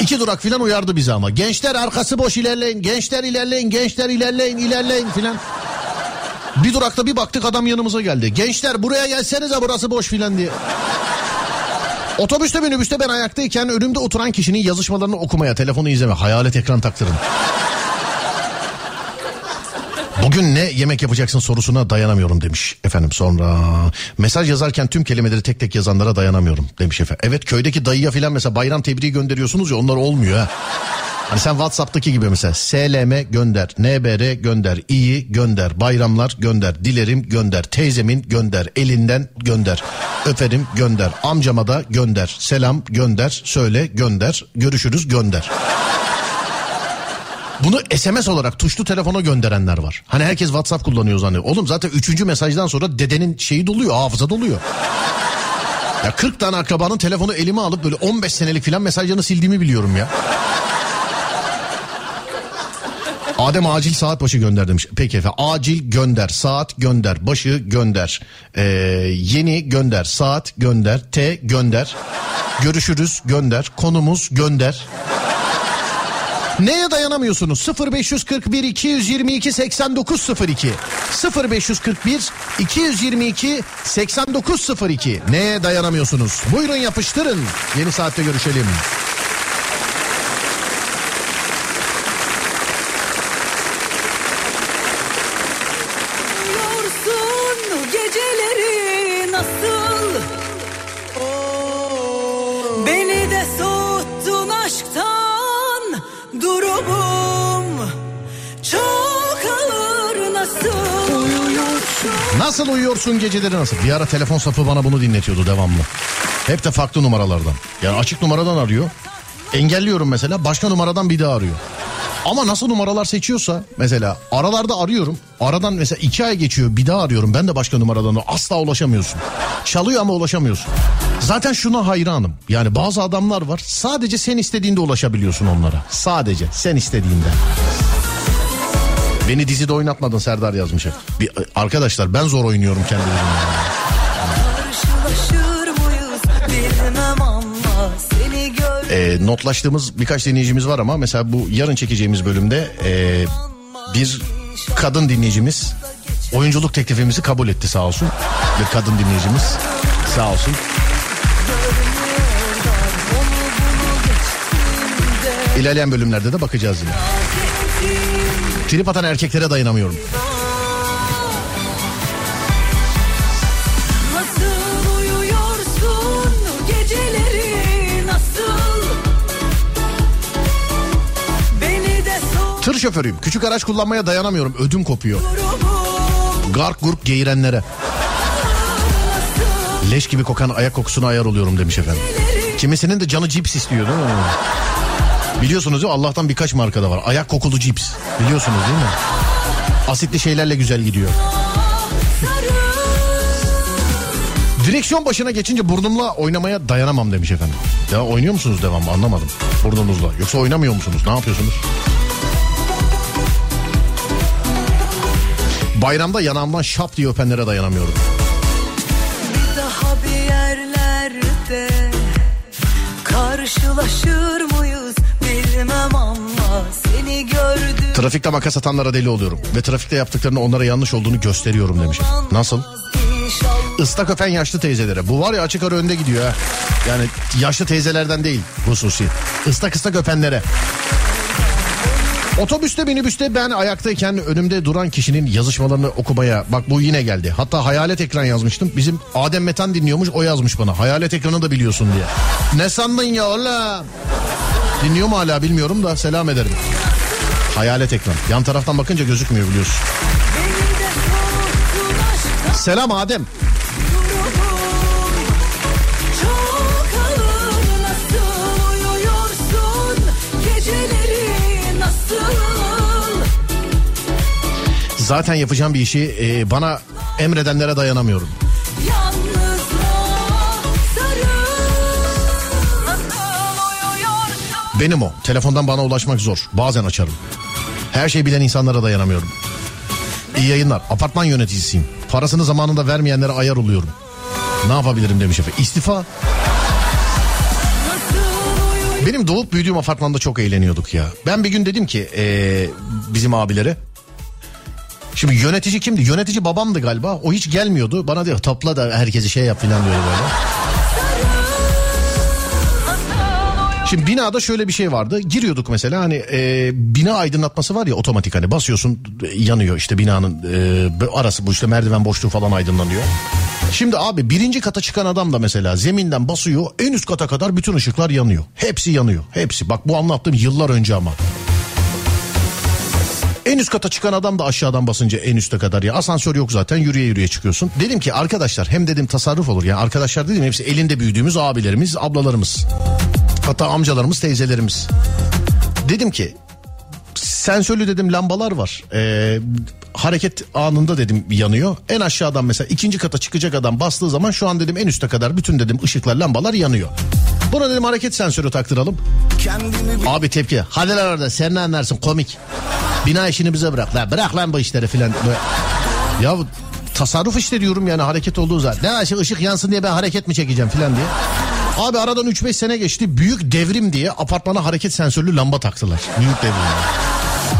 İki durak filan uyardı bizi ama. Gençler arkası boş, ilerleyin. Gençler ilerleyin. Gençler ilerleyin. İlerleyin filan. Bir durakta bir baktık adam yanımıza geldi. Gençler buraya gelsenize, burası boş filan diye. Otobüste minibüste ben ayaktayken önümde oturan kişinin yazışmalarını okumaya, telefonu izleme, hayalet ekran taktırın. Bu Bugün ne yemek yapacaksın sorusuna dayanamıyorum demiş efendim. Sonra mesaj yazarken tüm kelimeleri tek tek yazanlara dayanamıyorum demiş efendim. Evet, köydeki dayıya filan mesela bayram tebriği gönderiyorsunuz ya, onlar olmuyor ha. Hani sen WhatsApp'taki gibi mesela S L M gönder, N B R gönder, iyi gönder, bayramlar gönder, dilerim gönder, teyzemin gönder, elinden gönder, öperim gönder, amcama da gönder, selam gönder, söyle gönder, görüşürüz gönder. Bunu S M S olarak tuşlu telefona gönderenler var. Hani herkes WhatsApp kullanıyor zannediyor. Oğlum zaten üçüncü mesajdan sonra dedenin şeyi doluyor, hafıza doluyor. Ya kırk tane akrabanın telefonu elime alıp böyle on beş senelik filan mesajlarını sildiğimi biliyorum ya. Adem acil saat başı gönder demiş. Peki efendim, acil gönder, saat gönder, başı gönder, ee, yeni gönder, saat gönder, T gönder, görüşürüz gönder, konumuz gönder. Neye dayanamıyorsunuz? sıfır beş kırk bir iki yüz yirmi iki seksen dokuz sıfır iki sıfır beş kırk bir iki yüz yirmi iki seksen dokuz sıfır iki Neye dayanamıyorsunuz? Buyurun yapıştırın. Yeni saatte görüşelim. Nasıl uyuyorsun geceleri nasıl? Bir ara telefon sapı bana bunu dinletiyordu devamlı. Hep de farklı numaralardan. Yani açık numaradan arıyor. Engelliyorum mesela, başka numaradan bir daha arıyor. Ama nasıl numaralar seçiyorsa mesela aralarda arıyorum. Aradan mesela iki ay geçiyor, bir daha arıyorum. Ben de başka numaradan, asla ulaşamıyorsun. Çalıyor ama ulaşamıyorsun. Zaten şuna hayranım. Yani bazı adamlar var, sadece sen istediğinde ulaşabiliyorsun onlara. Sadece sen istediğinde. Beni dizide oynatmadın Serdar yazmış. Bir, arkadaşlar ben zor oynuyorum kendimi. E, notlaştığımız birkaç dinleyicimiz var ama mesela bu yarın çekeceğimiz bölümde e, bir kadın dinleyicimiz oyunculuk teklifimizi kabul etti sağ olsun. Bir kadın dinleyicimiz sağ olsun. İlerleyen bölümlerde de bakacağız yine. Trip atan erkeklere dayanamıyorum. Nasıl uyuyorsun geceleri nasıl? Beni de sor. Tır şoförüyüm. Küçük araç kullanmaya dayanamıyorum. Ödüm kopuyor. Gark gurk geğirenlere. Leş gibi kokan ayak kokusuna ayar oluyorum demiş efendim. Kimisinin de canı cips istiyor değil mi? Biliyorsunuz değil mi? Allah'tan birkaç marka da var. Ayak kokulu cips. Biliyorsunuz değil mi? Asitli şeylerle güzel gidiyor. Direksiyon başına geçince burnumla oynamaya dayanamam demiş efendim. Ya oynuyor musunuz devamlı? Anlamadım. Burnunuzla. Yoksa oynamıyor musunuz? Ne yapıyorsunuz? Bayramda yanağımdan şap diye öpenlere dayanamıyorum. Bir daha bir yerlerde karşılaşır mıyız? Trafikte makas atanlara deli oluyorum ve trafikte yaptıklarını onlara yanlış olduğunu gösteriyorum demiş. Nasıl? Islak öpen yaşlı teyzelere. Bu var ya, açık ara önde gidiyor ha. Yani yaşlı teyzelerden değil hususi. Islak ıslak öpenlere. Otobüste minibüste ben ayaktayken önümde duran kişinin yazışmalarını okumaya, bak bu yine geldi. Hatta hayalet ekran yazmıştım. Bizim Adem Metan dinliyormuş, o yazmış bana. Hayalet ekranı da biliyorsun diye. Ne sandın ya oğlum? Dinliyor mu hala bilmiyorum da selam ederim. Hayalet ekran. Yan taraftan bakınca gözükmüyor biliyorsun. Selam Adem. Zaten yapacağım bir işi e, bana emredenlere dayanamıyorum. Benim o. Telefondan bana ulaşmak zor. Bazen açarım. Her şeyi bilen insanlara dayanamıyorum. İyi yayınlar. Apartman yöneticisiyim. Parasını zamanında vermeyenlere ayar oluyorum. Ne yapabilirim demiş efendim. İstifa. Benim doğup büyüdüğüm apartmanda çok eğleniyorduk ya. Ben bir gün dedim ki ee, bizim abilere. Şimdi yönetici kimdi? Yönetici babamdı galiba. O hiç gelmiyordu. Bana diyor topla da herkesi şey yap filan diyor böyle. Şimdi binada şöyle bir şey vardı. Giriyorduk mesela hani e, bina aydınlatması var ya, otomatik hani basıyorsun yanıyor işte binanın e, arası bu işte merdiven boşluğu falan aydınlanıyor. Şimdi abi birinci kata çıkan adam da mesela zeminden basıyor en üst kata kadar bütün ışıklar yanıyor. Hepsi yanıyor. Hepsi. Bak bu anlattığım yıllar önce ama. En üst kata çıkan adam da aşağıdan basınca en üste kadar ya. Asansör yok zaten, yürüye yürüye çıkıyorsun. Dedim ki arkadaşlar hem dedim tasarruf olur. Yani arkadaşlar dedim hepsi elinde büyüdüğümüz abilerimiz, ablalarımız. Hatta amcalarımız, teyzelerimiz. Dedim ki sensörlü dedim lambalar var. Ee, hareket anında dedim yanıyor. En aşağıdan mesela ikinci kata çıkacak adam bastığı zaman şu an dedim en üste kadar bütün dedim ışıklar, lambalar yanıyor. Buna dedim hareket sensörü taktıralım. Kendini... Abi tepki. Hadi lan orada sen ne anlarsın komik. Bina işini bize bırak. La, bırak lan bu işleri filan. Ya tasarruf işte diyorum yani hareket olduğu zaten. Ne aşık ışık yansın diye ben hareket mi çekeceğim filan diye. Abi aradan üç beş sene geçti. Büyük devrim diye apartmana hareket sensörlü lamba taktılar. Büyük devrim.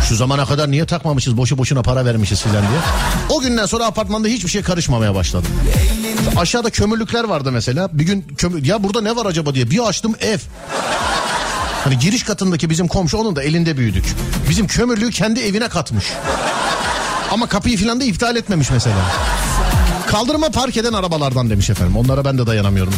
Şu zamana kadar niye takmamışız, boşu boşuna para vermişiz filan diye. O günden sonra apartmanda hiçbir şey karışmamaya başladı. Aşağıda kömürlükler vardı mesela. Bir gün kömür... ya burada ne var acaba diye bir açtım ev. Hani giriş katındaki bizim komşu, onun da elinde büyüdük. Bizim kömürlüğü kendi evine katmış. Ama kapıyı filan da iptal etmemiş mesela. Kaldırıma park eden arabalardan demiş efendim. Onlara ben de dayanamıyorum.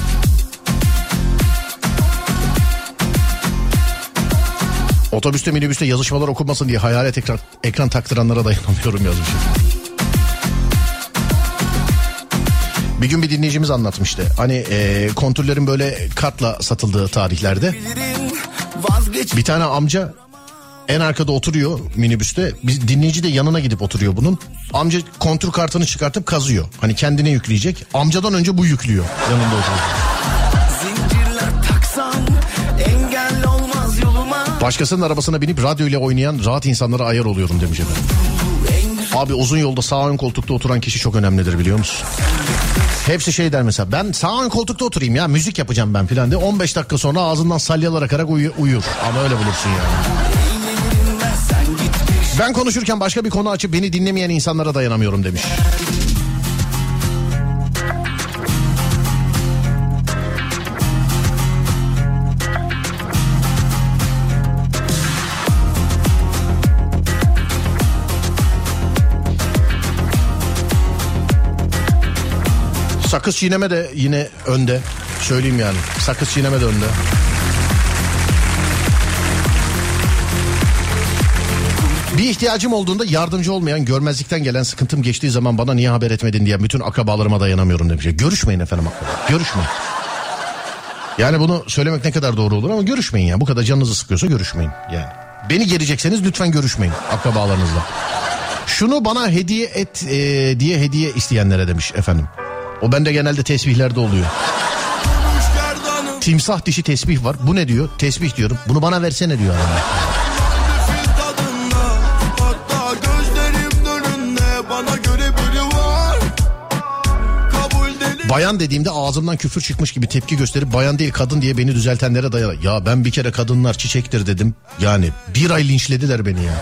Otobüste minibüste yazışmalar okunmasın diye hayalet ekran, ekran taktıranlara dayanamıyorum yazmış. Bir gün bir dinleyicimiz anlatmıştı. Hani e, kontürlerin böyle kartla satıldığı tarihlerde bir tane amca en arkada oturuyor minibüste. Biz, dinleyici de yanına gidip oturuyor bunun. Amca kontür kartını çıkartıp kazıyor. Hani kendine yükleyecek. Amcadan önce bu yüklüyor yanında oturuyor. Başkasının arabasına binip radyoyla oynayan rahat insanlara ayar oluyorum demiş efendim. Abi uzun yolda sağ ön koltukta oturan kişi çok önemlidir biliyor musun? Hepsi şey der mesela, ben sağ ön koltukta oturayım ya, müzik yapacağım ben filan diye. on beş dakika sonra ağzından salyalar akarak uyu- uyur. Ama öyle bulursun yani. Ben konuşurken başka bir konu açıp beni dinlemeyen insanlara dayanamıyorum demiş. Sakız çiğneme de yine önde. Söyleyeyim yani. Sakız çiğneme de önde. Bir ihtiyacım olduğunda yardımcı olmayan, görmezlikten gelen, sıkıntım geçtiği zaman bana niye haber etmedin diye bütün akrabalarıma dayanamıyorum demiş. Görüşmeyin efendim akraba. Görüşmeyin. Yani bunu söylemek ne kadar doğru olur ama görüşmeyin ya. Bu kadar canınızı sıkıyorsa görüşmeyin yani. Beni gerecekseniz lütfen görüşmeyin akrabalarınızla. Şunu bana hediye et e, diye hediye isteyenlere demiş efendim. O bende genelde tesbihlerde oluyor. Timsah dişi tesbih var. Bu ne diyor? Tesbih diyorum. Bunu bana versene diyor adam. Bayan dediğimde ağzımdan küfür çıkmış gibi tepki gösterip bayan değil kadın diye beni düzeltenlere dayan. Ya ben bir kere kadınlar çiçektir dedim. Yani bir ay linçlediler beni ya.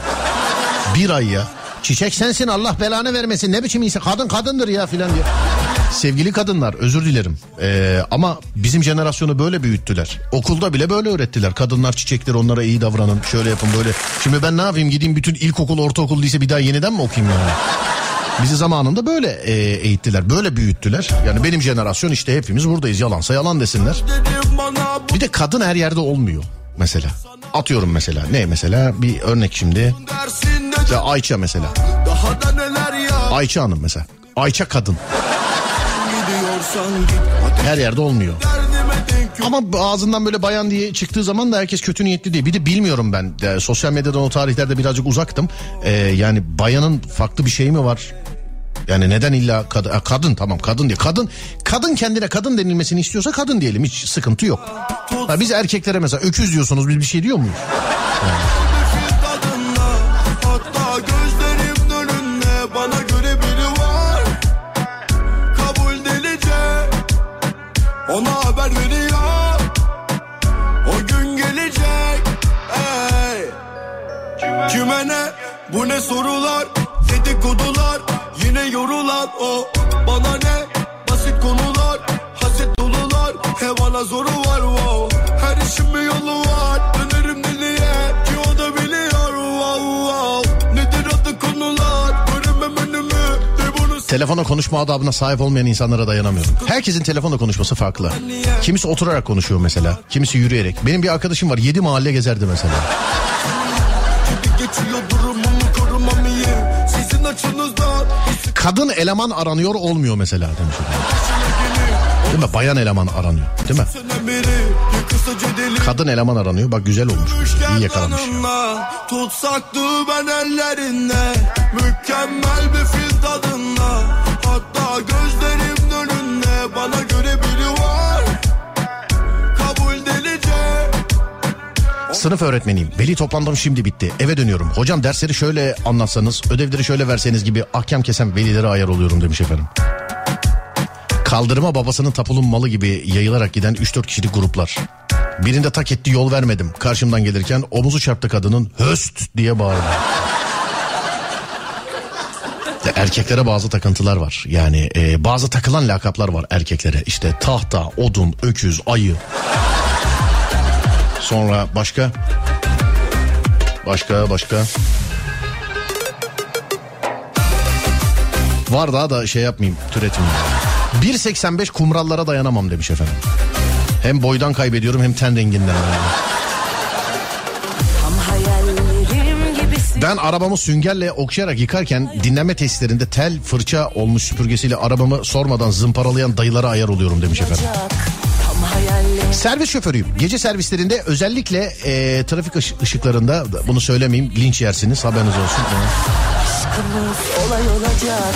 Bir ay ya. Çiçek sensin, Allah belanı vermesin, ne biçim insan, kadın kadındır ya filan diye. Sevgili kadınlar özür dilerim ee, ama bizim jenerasyonu böyle büyüttüler. Okulda bile böyle öğrettiler. Kadınlar çiçektir, onlara iyi davranın, şöyle yapın böyle. Şimdi ben ne yapayım, gideyim bütün ilkokul, ortaokul, lise bir daha yeniden mi okuyayım yani? Bizi zamanında böyle e, eğittiler, böyle büyüttüler. Yani benim jenerasyon işte hepimiz buradayız, yalansa yalan desinler. Bir de kadın her yerde olmuyor mesela. Atıyorum mesela ne mesela bir örnek şimdi. İşte Ayça mesela. Ayça Hanım mesela. Ayça kadın. Her yerde olmuyor. Ama ağzından böyle bayan diye çıktığı zaman da herkes kötü niyetli değil. Bir de bilmiyorum ben. De, sosyal medyadan o tarihlerde birazcık uzaktım. Ee, yani bayanın farklı bir şey mi var? Yani neden illa kad- kadın tamam kadın diye. Kadın kadın kendine kadın denilmesini istiyorsa kadın diyelim. Hiç sıkıntı yok. Ha, biz erkeklere mesela öküz diyorsunuz, biz bir şey diyor muyuz? Yani. Ona haber veriyor. O gün gelecek. Ey. Kime, Kime ne? Bu ne sorular? Dedikodular. Yine yorulan o. Bana ne? Basit konular. Haset dolular. Hevana zoru var. Wow. Her işin bir yolu var. Telefonla konuşma adabına sahip olmayan insanlara dayanamıyorum. Herkesin telefonla konuşması farklı. Kimisi oturarak konuşuyor mesela. Kimisi yürüyerek. Benim bir arkadaşım var, yedi mahalle gezerdi mesela. Kadın eleman aranıyor, olmuyor mesela demiş. Değil mi? Bayan eleman aranıyor. Değil mi? Kadın eleman aranıyor. Bak güzel olmuş. İyi yakalamış. Sınıf öğretmeniyim. Veli toplantım şimdi bitti. Eve dönüyorum. Hocam dersleri şöyle anlatsanız, ödevleri şöyle verseniz gibi ahkam kesen velilere ayar oluyorum demiş efendim. Kaldırıma babasının tapulun malı gibi yayılarak giden üç dört kişilik gruplar. Birinde tak etti, yol vermedim. Karşımdan gelirken omuzu çarptı kadının, höst diye bağırdı. Erkeklere bazı takıntılar var. Yani e, bazı takılan lakaplar var erkeklere. İşte tahta, odun, öküz, ayı. Sonra başka? Başka, başka. Var daha da şey yapmayayım, türetmeyeyim. bir seksen beş kumrallara dayanamam demiş efendim. Hem boydan kaybediyorum hem ten renginden. Ben arabamı süngerle okşayarak yıkarken dinlenme tesislerinde tel, fırça olmuş süpürgesiyle arabamı sormadan zımparalayan dayılara ayar oluyorum demiş efendim. Servis şoförüyüm. Gece servislerinde özellikle e, trafik ış- ışıklarında, bunu söylemeyeyim linç yersiniz, haberiniz olsun. Aşkımız olay olacak.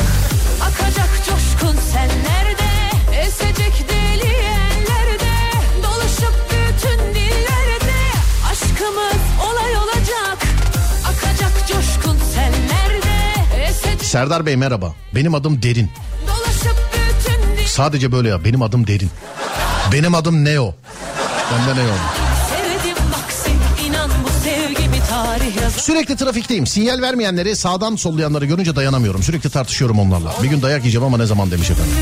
Akacak coşkun sen nerede? Esecek deli ellerde. Doluşup bütün dillerde. Aşkımız olay olacak. Akacak coşkun sen nerede? Esecek... Serdar Bey merhaba. Benim adım Derin. Doluşup bütün dil... Sadece böyle ya. Benim adım Derin. Benim adım Neo. Bende Neo. Sürekli trafikteyim. Sinyal vermeyenleri, sağdan sollayanları görünce dayanamıyorum. Sürekli tartışıyorum onlarla. Bir gün dayak yiyeceğim ama ne zaman demiş efendim.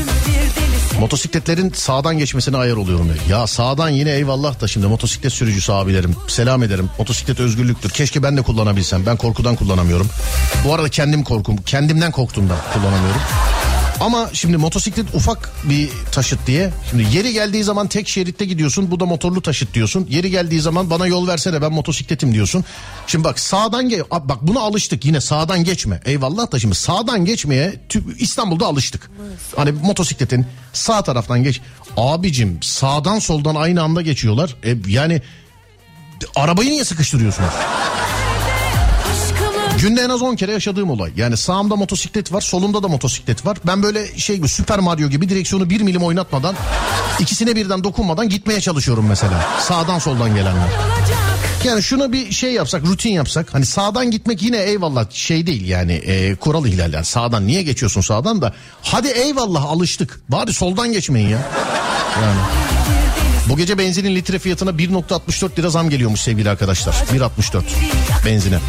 Motosikletlerin sağdan geçmesine ayar oluyorum diyor. Ya sağdan yine eyvallah da şimdi motosiklet sürücüsü abilerim. Selam ederim. Motosiklet özgürlüktür. Keşke ben de kullanabilsem. Ben korkudan kullanamıyorum. Bu arada kendim korkum. Kendimden korktuğumdan kullanamıyorum. Ama şimdi motosiklet ufak bir taşıt diye. Şimdi yeri geldiği zaman tek şeritte gidiyorsun. Bu da motorlu taşıt diyorsun. Yeri geldiği zaman bana yol versene, ben motosikletim diyorsun. Şimdi bak sağdan geç. Bak buna alıştık yine, sağdan geçme. Eyvallah da şimdi sağdan geçmeye İstanbul'da alıştık. Hani motosikletin sağ taraftan geç. Abicim sağdan soldan aynı anda geçiyorlar. E yani arabayı niye sıkıştırıyorsunuz? Günde en az on kere yaşadığım olay. Yani sağımda motosiklet var, solumda da motosiklet var. Ben böyle şey gibi, Süper Mario gibi direksiyonu bir milim oynatmadan, ikisine birden dokunmadan gitmeye çalışıyorum mesela. Sağdan soldan gelenler. Yani şuna bir şey yapsak, rutin yapsak. Hani sağdan gitmek yine eyvallah şey değil yani, e, kural ihlali. Yani sağdan niye geçiyorsun sağdan da? Hadi eyvallah alıştık. Bari soldan geçmeyin ya. Yani. Bu gece benzinin litre fiyatına bir virgül altmış dört lira zam geliyormuş sevgili arkadaşlar. bir virgül altmış dört benzine.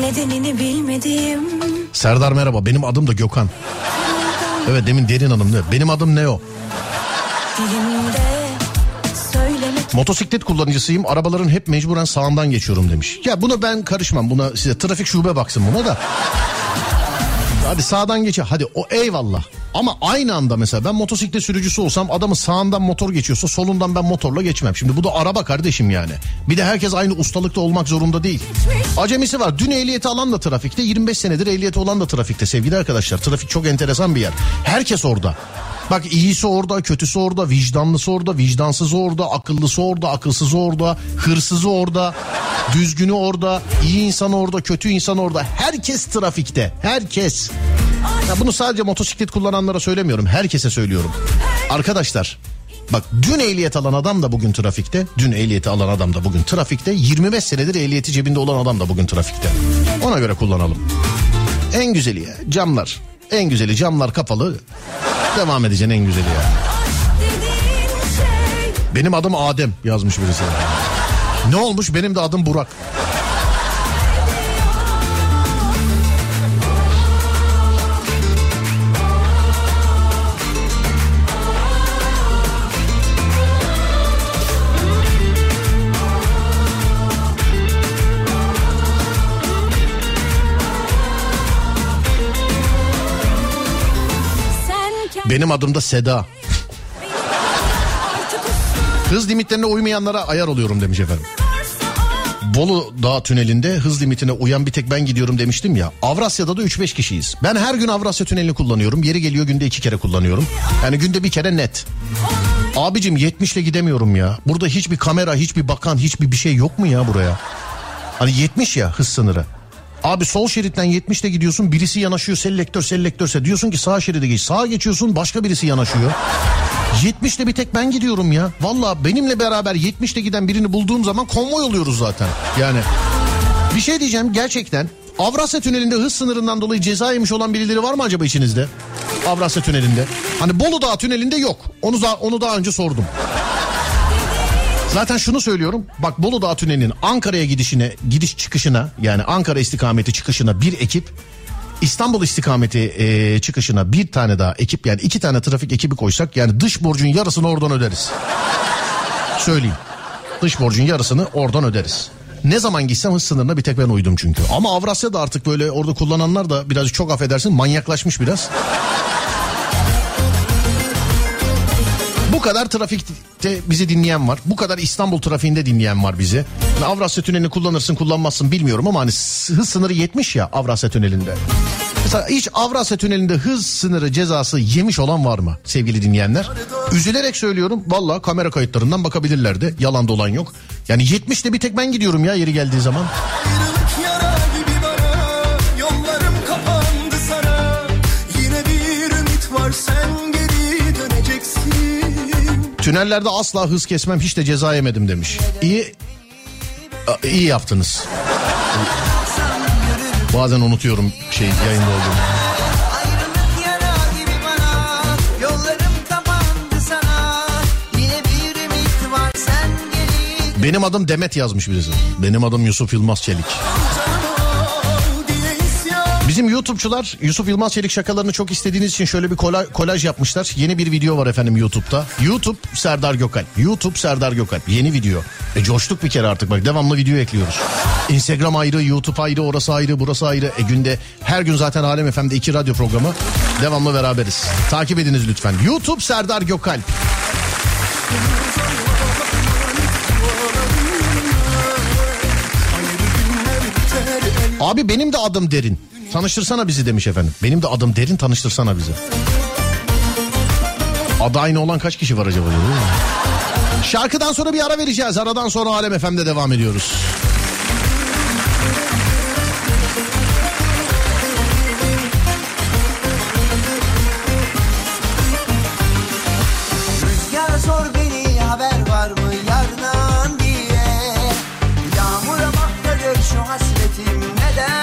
Nedenini bilmediğim. Serdar merhaba, benim adım da Gökhan. Evet, demin Derin Hanım diyor. Benim adım Neo. Söylemek... Motosiklet kullanıcısıyım. Arabaların hep mecburen sağından geçiyorum demiş. Ya buna ben karışmam. Buna size trafik şube baksın buna da. Hadi sağdan geçe. Hadi o eyvallah. Ama aynı anda mesela ben motosiklet sürücüsü olsam, adamın sağından motor geçiyorsa solundan ben motorla geçmem. Şimdi bu da araba kardeşim yani. Bir de herkes aynı ustalıkta olmak zorunda değil. Acemisi var. Dün ehliyeti alan da trafikte, yirmi beş senedir ehliyeti olan da trafikte sevgili arkadaşlar. Trafik çok enteresan bir yer. Herkes orada. Bak iyisi orada, kötüsü orada, vicdanlısı orada, vicdansızı orada, akıllısı orada, akılsızı orada, hırsızı orada, düzgünü orada, iyi insan orada, kötü insan orada. Herkes trafikte. Herkes. Ya bunu sadece motosiklet kullananlara söylemiyorum. Herkese söylüyorum. Arkadaşlar bak, dün ehliyet alan adam da bugün trafikte. Dün ehliyeti alan adam da bugün trafikte. yirmi beş senedir ehliyeti cebinde olan adam da bugün trafikte. Ona göre kullanalım. En güzeli ya, camlar. En güzeli camlar kapalı. Devam edeceksin en güzeli ya. Benim adım Adem yazmış birisi. Ne olmuş? Benim de adım Burak. Benim adım da Seda. Hız limitlerine uymayanlara ayar oluyorum demiş efendim. Bolu Dağ Tüneli'nde hız limitine uyan bir tek ben gidiyorum demiştim ya. Avrasya'da da üç beş kişiyiz. Ben her gün Avrasya Tüneli'ni kullanıyorum. Yeri geliyor günde iki kere kullanıyorum. Yani günde bir kere net. Abicim yetmişle gidemiyorum ya. Burada hiçbir kamera, hiçbir bakan, hiçbir bir şey yok mu ya buraya? Hani yetmiş ya hız sınırı. Abi sol şeritten yetmişle gidiyorsun, birisi yanaşıyor, selektör selektörse diyorsun ki sağ şeride geç. Sağa geçiyorsun, başka birisi yanaşıyor. yetmişle bir tek ben gidiyorum ya. Valla benimle beraber yetmişle giden birini bulduğum zaman konvoy oluyoruz zaten. Yani bir şey diyeceğim gerçekten. Avrasya Tüneli'nde hız sınırından dolayı ceza yemiş olan birileri var mı acaba içinizde? Avrasya Tüneli'nde. Hani Bolu Dağı Tüneli'nde yok. Onu daha, onu daha önce sordum. Zaten şunu söylüyorum. Bak Bolu Dağı Tüneli'nin Ankara'ya gidişine, gidiş çıkışına, yani Ankara istikameti çıkışına bir ekip, İstanbul istikameti e, çıkışına bir tane daha ekip, yani iki tane trafik ekibi koysak yani dış borcun yarısını oradan öderiz. Söyleyeyim. Dış borcun yarısını oradan öderiz. Ne zaman gitsem hız sınırına bir tek ben uydum çünkü. Ama Avrasya'da artık böyle orada kullananlar da birazcık, çok affedersin, manyaklaşmış biraz. Bu kadar trafikte bizi dinleyen var. Bu kadar İstanbul trafiğinde dinleyen var bizi. Yani Avrasya Tüneli'ni kullanırsın kullanmazsın bilmiyorum ama hani hız sınırı yetmiş ya Avrasya Tüneli'nde. Mesela hiç Avrasya Tüneli'nde hız sınırı cezası yemiş olan var mı sevgili dinleyenler? Üzülerek söylüyorum. Valla kamera kayıtlarından bakabilirlerdi. Yalan dolan yok. Yani yetmişte bir tek ben gidiyorum ya yeri geldiği zaman. Tünellerde asla hız kesmem, hiç de ceza yemedim demiş. İyi iyi yaptınız. Bazen unutuyorum şey yayında olduğumu. Benim adım Demet yazmış birisi. Benim adım Yusuf Yılmaz Çelik. Bizim YouTube'çular Yusuf Yılmaz Çelik şakalarını çok istediğiniz için şöyle bir kolaj, kolaj yapmışlar. Yeni bir video var efendim YouTube'da. YouTube Serdar Gökalp. YouTube Serdar Gökalp. Yeni video. E coştuk bir kere artık bak, devamlı video ekliyoruz. Instagram ayrı, YouTube ayrı, orası ayrı, burası ayrı. E günde her gün zaten Alem F M'de iki radyo programı. Devamlı beraberiz. Takip ediniz lütfen. YouTube Serdar Gökalp. Abi benim de adım Derin. Tanıştırsana bizi demiş efendim. Benim de adım Derin, tanıştırsana bizi. Adı aynı olan kaç kişi var acaba? Şarkıdan sonra bir ara vereceğiz. Aradan sonra Alem F M'de devam ediyoruz. Rüzgar sor beni, haber var mı yarından diye. Yağmura bakladık şu hasretim neden?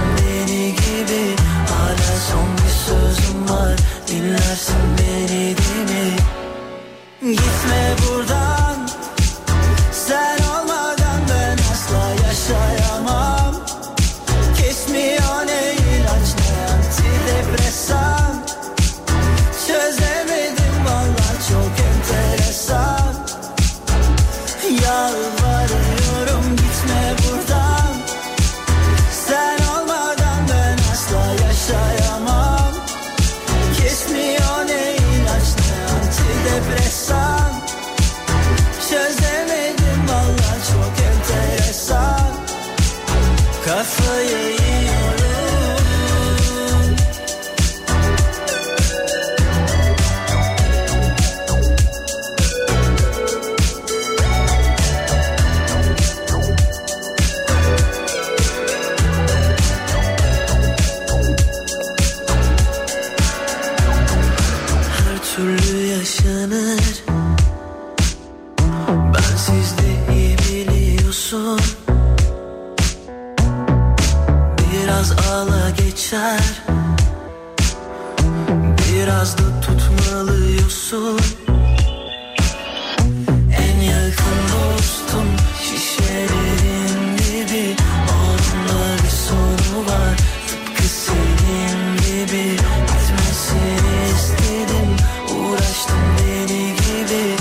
Dinlersin beni değil mi? Gitme buradan. Sen olmadan ben asla yaşayamam. Kesmiyor ne ilaç ne antidepresan. Çözemedim vallahi çok enteresan. Yalvarıyorum gitme buradan. Sen olmadan ben asla yaşayamam. Kesmiyor ne ilaç ne antidepresan. Çözemedim valla çok enteresan. Kafayı yiyorum. Her türlü yaşanır. Bensiz de iyi biliyorsun. Biraz ağla geçer. Biraz da tutmalıyorsun. En yakın dostum şişelerin gibi. Onunla bir sonu var. Tıpkı senin gibi. Bitmesini istedim. Uğraştım deli gibi.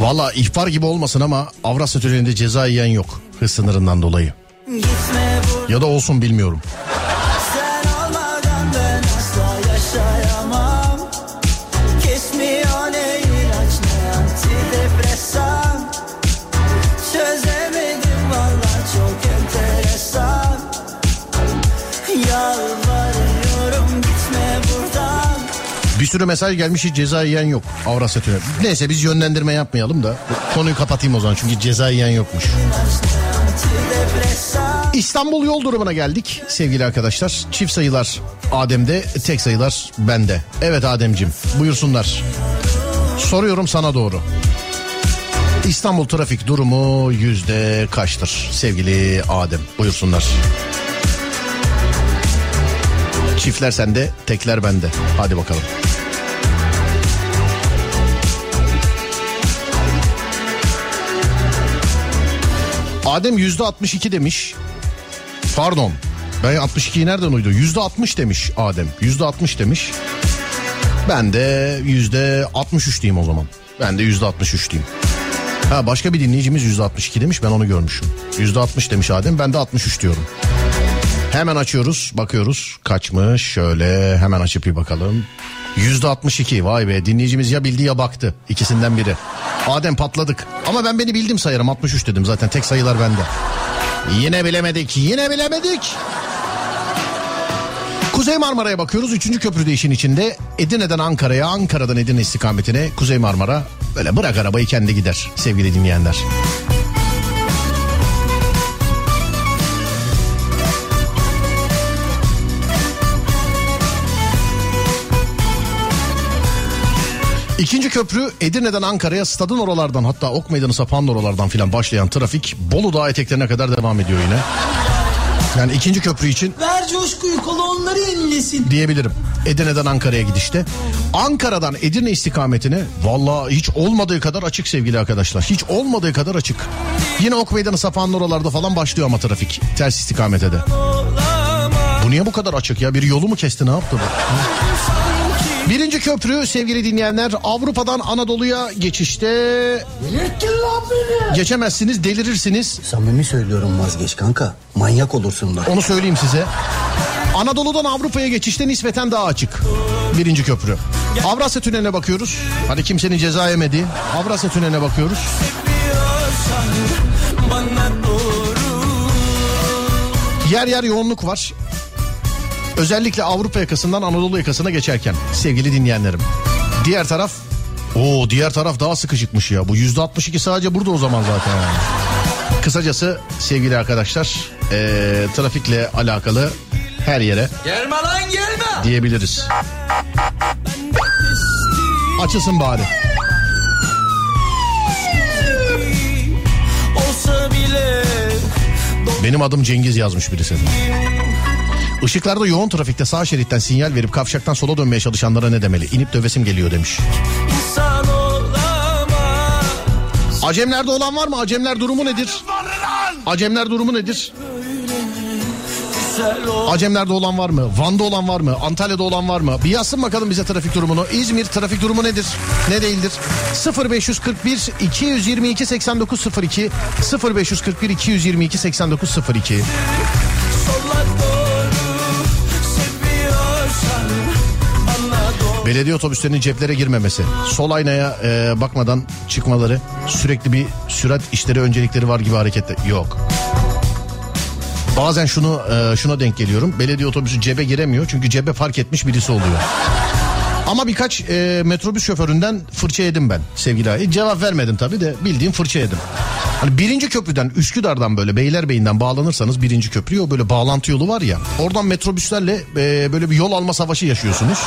Valla ihbar gibi olmasın ama Avrasya Tüneli'nde ceza yiyen yok hız sınırından dolayı. Ya da olsun bilmiyorum. Bir sürü mesaj gelmiş, hiç ceza yiyen yok Avrasya Tüneli. Neyse biz yönlendirme yapmayalım da konuyu kapatayım o zaman çünkü ceza yiyen yokmuş. İstanbul yol durumuna geldik sevgili arkadaşlar. Çift sayılar Adem'de, tek sayılar bende. Evet Adem'cim, buyursunlar. Soruyorum sana doğru. İstanbul trafik durumu yüzde kaçtır sevgili Adem? Buyursunlar. Çiftler sende, tekler bende. Hadi bakalım. Adem yüzde altmış iki demiş. Pardon. Ben altmış ikiyi nereden uydum? Yüzde altmış demiş Adem. Yüzde altmış demiş. Ben de yüzde altmış üç diyeyim o zaman. Ben de yüzde altmış üç diyeyim. Ha, başka bir dinleyicimiz yüzde altmış iki demiş. Ben onu görmüşüm. Yüzde altmış demiş Adem. Ben de altmış üç diyorum. Hemen açıyoruz, bakıyoruz kaçmış, şöyle hemen açıp bir bakalım. yüzde altmış iki, vay be, dinleyicimiz ya bildi ya baktı, ikisinden biri. Adem patladık ama ben beni bildim sayarım, altmış üç dedim zaten, tek sayılar bende. Yine bilemedik, yine bilemedik. Kuzey Marmara'ya bakıyoruz, üçüncü köprüde işin içinde. Edirne'den Ankara'ya, Ankara'dan Edirne istikametine Kuzey Marmara, böyle bırak arabayı kendi gider sevgili dinleyenler. İkinci köprü Edirne'den Ankara'ya, stadın oralardan, hatta Ok Meydanı Sapanlı oralardan filan başlayan trafik Bolu Dağı eteklerine kadar devam ediyor yine. Yani ikinci köprü için ver coşkuyu, kolonları inlesin diyebilirim Edirne'den Ankara'ya gidişte. Ankara'dan Edirne istikametine valla hiç olmadığı kadar açık sevgili arkadaşlar. Hiç olmadığı kadar açık. Yine Ok Meydanı Sapanlı oralarda falan başlıyor ama trafik ters istikamete de. Bu niye bu kadar açık ya? Bir yolu mu kesti, ne yaptı bu? Birinci köprü sevgili dinleyenler Avrupa'dan Anadolu'ya geçişte. Delirttin lan beni. Geçemezsiniz, delirirsiniz. Samimi söylüyorum, vazgeç kanka, manyak olursun da. Onu söyleyeyim size. Anadolu'dan Avrupa'ya geçişte nispeten daha açık birinci köprü. Avrasya Tüneli'ne bakıyoruz. Hani kimsenin ceza yemediği Avrasya Tüneli'ne bakıyoruz. Yer yer yoğunluk var. Özellikle Avrupa yakasından Anadolu yakasına geçerken sevgili dinleyenlerim. Diğer taraf, o diğer taraf daha sıkışıkmış ya. Bu yüzde altmış iki sadece burada o zaman zaten. Yani. Kısacası sevgili arkadaşlar ee, trafikle alakalı her yere gelme lan gelme diyebiliriz. Açılsın bari. Benim adım Cengiz yazmış birisi. Işıklarda yoğun trafikte sağ şeritten sinyal verip kavşaktan sola dönmeye çalışanlara ne demeli? İnip dövesim geliyor demiş. Acemlerde olan var mı? Acemler durumu nedir? Acemler durumu nedir? Acemler'de olan var mı? Van'da olan var mı? Antalya'da olan var mı? Bir yazsın bakalım bize trafik durumunu. İzmir trafik durumu nedir? Ne değildir? sıfır beş kırk bir iki yüz yirmi iki seksen dokuz sıfır iki sıfır beş kırk bir iki yüz yirmi iki seksen dokuz sıfır iki. Belediye otobüslerinin ceplere girmemesi, sol aynaya e, bakmadan çıkmaları, sürekli bir sürat işleri, öncelikleri var gibi hareketler. Yok. Bazen şunu e, şuna denk geliyorum. Belediye otobüsü cebe giremiyor çünkü cebe fark etmiş birisi oluyor. Ama birkaç e, metrobüs şoföründen fırça yedim ben sevgili abi. Cevap vermedim tabii de bildiğim fırça yedim. Hani birinci köprüden, Üsküdar'dan böyle Beylerbeyi'nden bağlanırsanız birinci köprüye, o böyle bağlantı yolu var ya. Oradan metrobüslerle e, böyle bir yol alma savaşı yaşıyorsunuz.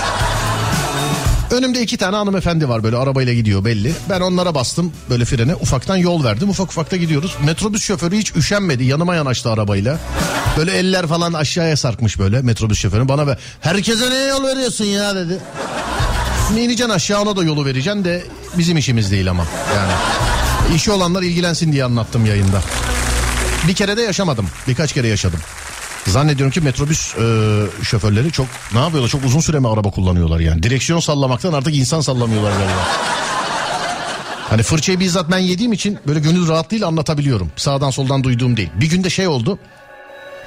Önümde iki tane hanımefendi var, böyle arabayla gidiyor belli. Ben onlara bastım böyle frene, ufaktan yol verdim, ufak ufak da gidiyoruz. Metrobüs şoförü hiç üşenmedi, yanıma yanaştı arabayla. Böyle eller falan aşağıya sarkmış böyle metrobüs şoförü. Bana be, herkese neye yol veriyorsun ya dedi. Şimdi ineceksin aşağı, ona da yolu vereceksin de bizim işimiz değil ama. Yani işi olanlar ilgilensin diye anlattım yayında. Bir kere de yaşamadım, birkaç kere yaşadım. Zannediyorum ki metrobüs e, şoförleri çok ne yapıyorlar? Çok uzun süre mi araba kullanıyorlar yani? Direksiyon sallamaktan artık insan sallamıyorlar galiba. Hani fırçayı bizzat ben yediğim için böyle gönül rahatlığıyla anlatabiliyorum. Sağdan soldan duyduğum değil. Bir günde şey oldu.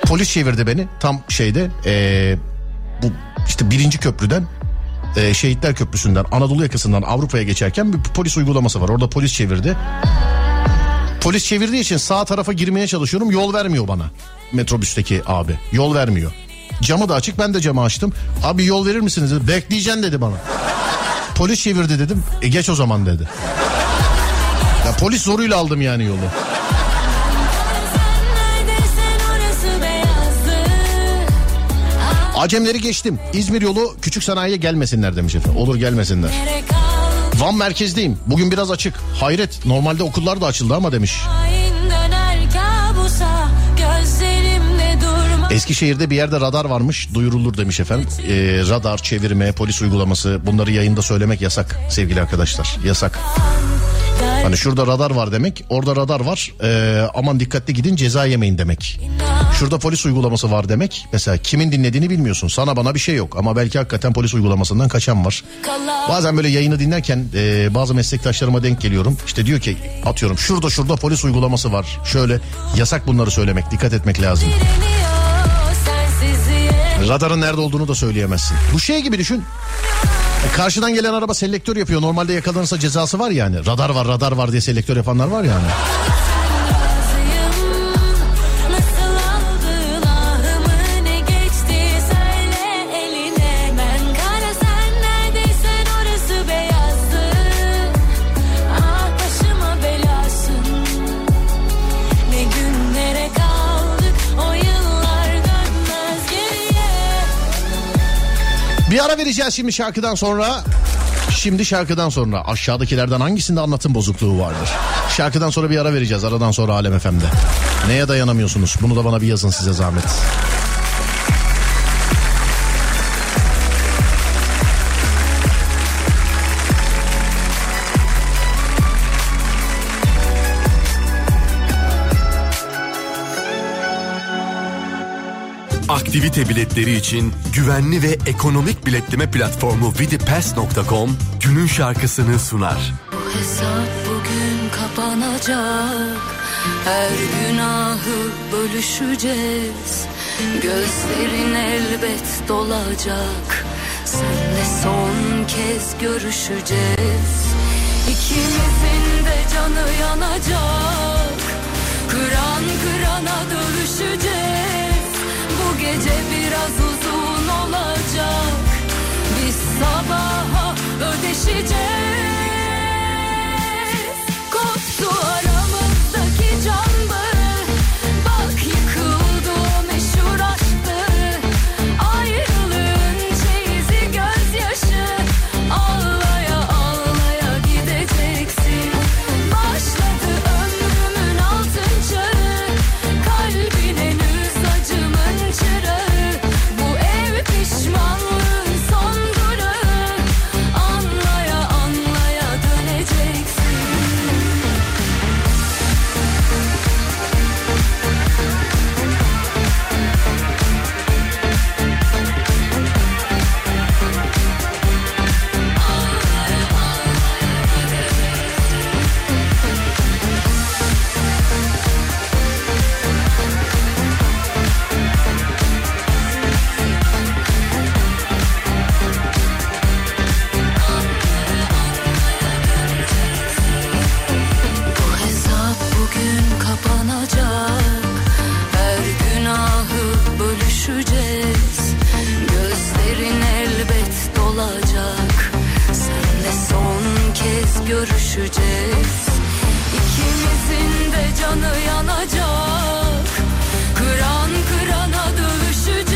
Polis çevirdi beni tam şeyde e, bu işte birinci köprüden e, Şehitler Köprüsü'nden Anadolu yakasından Avrupa'ya geçerken bir polis uygulaması var. Orada polis çevirdi. Polis çevirdiği için sağ tarafa girmeye çalışıyorum. Yol vermiyor bana. Metrobüsteki abi. Yol vermiyor. Camı da açık, ben de camı açtım. Abi yol verir misiniz dedi. Bekleyeceksin dedi bana. Polis çevirdi dedim. E geç o zaman dedi. Ya polis zoruyla aldım yani yolu. Acemleri geçtim. İzmir yolu küçük sanayiye gelmesinler demiş efendim. Olur gelmesinler. Van merkezdeyim. Bugün biraz açık. Hayret. Normalde okullar da açıldı ama demiş. Eskişehir'de bir yerde radar varmış, duyurulur demiş efendim. Ee, radar, çevirme, polis uygulaması, bunları yayında söylemek yasak sevgili arkadaşlar. Yasak. Hani şurada radar var demek, orada radar var. Ee, aman dikkatli gidin, ceza yemeyin demek. Şurada polis uygulaması var demek. Mesela kimin dinlediğini bilmiyorsun. Sana bana bir şey yok ama belki hakikaten polis uygulamasından kaçan var. Bazen böyle yayını dinlerken e, bazı meslektaşlarıma denk geliyorum. İşte diyor ki atıyorum şurada şurada polis uygulaması var. Şöyle yasak bunları söylemek, dikkat etmek lazım. Radarın nerede olduğunu da söyleyemezsin. Bu şey gibi düşün. Karşıdan gelen araba selektör yapıyor. Normalde yakalanırsa cezası var yani. Radar var, radar var diye selektör yapanlar var yani. Bir ara vereceğiz şimdi şarkıdan sonra. Şimdi şarkıdan sonra aşağıdakilerden hangisinde anlatım bozukluğu vardır? Şarkıdan sonra bir ara vereceğiz. Aradan sonra Alem F M'de. Neye dayanamıyorsunuz? Bunu da bana bir yazın size zahmet. Aktivite biletleri için güvenli ve ekonomik biletleme platformu vidipass nokta com günün şarkısını sunar. Bu hesap bugün kapanacak, her günahı bölüşeceğiz. Gözlerin elbet dolacak, senle son kez görüşeceğiz. İkimizin de canı yanacak, kıran kırana dövüşeceğiz. Bu gece biraz uzun olacak, biz sabaha ödeşeceğiz. Koptu aramızdaki can mı? Bak yıkıldı o meşhur aşktı. Ayrılığın çeyizi gözyaşı, ağlaya ağlaya gideceksin. Başladı ömrümün altın çağı, kalbine. Acımın çırağı görüşeceğiz. İkimizin de canı yanacak, kıran kırana dövüşeceğiz.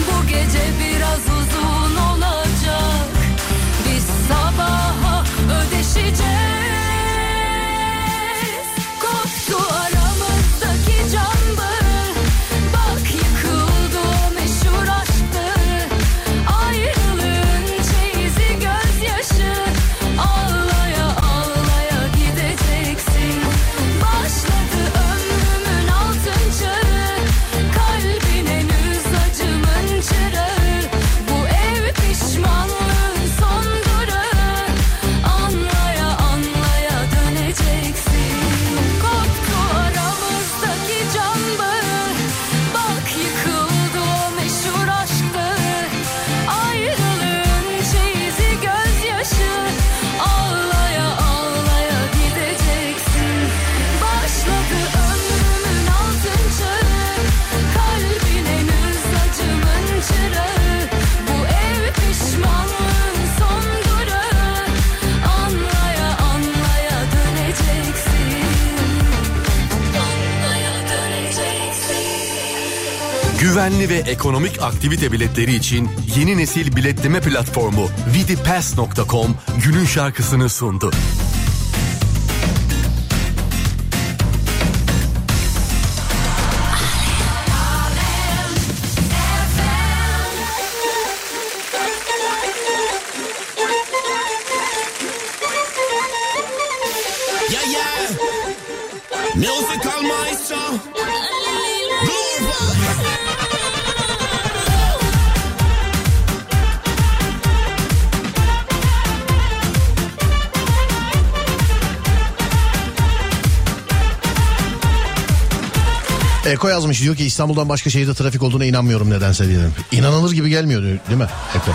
Bu gece biraz uzun olacak, biz sabaha ödeşeceğiz. Koptu aramızdaki cambı, bak yıkıldı o meşhur aşktı. Ayrılığın çeyizi gözyaşı, ağlaya ağlaya gideceksin. Başladı ömrümün altın çağı, kalbin henüz acımın çırağı. Bu ev pişmanlığın son durağı, anlaya anlaya döneceksin. Koptu aramızdaki cambı, bak yıkıldı o meşhur aşktı. Ayrılığın çeyizi gözyaşı, ağlaya ağlaya gideceksin. Başladı ömrümün altın çağı, kalbin henüz acımın çırağı. Bu ev pişmanlığın son durağı, anlaya anlaya döneceksin. Güvenli ve ekonomik aktivite biletleri için yeni nesil biletleme platformu vidipass nokta com günün şarkısını sundu. Yeah, yeah. Musical maestro. Eko yazmış, diyor ki İstanbul'dan başka şehirde trafik olduğuna inanmıyorum nedense diyelim. İnanılır gibi gelmiyor diyor, değil mi Eko?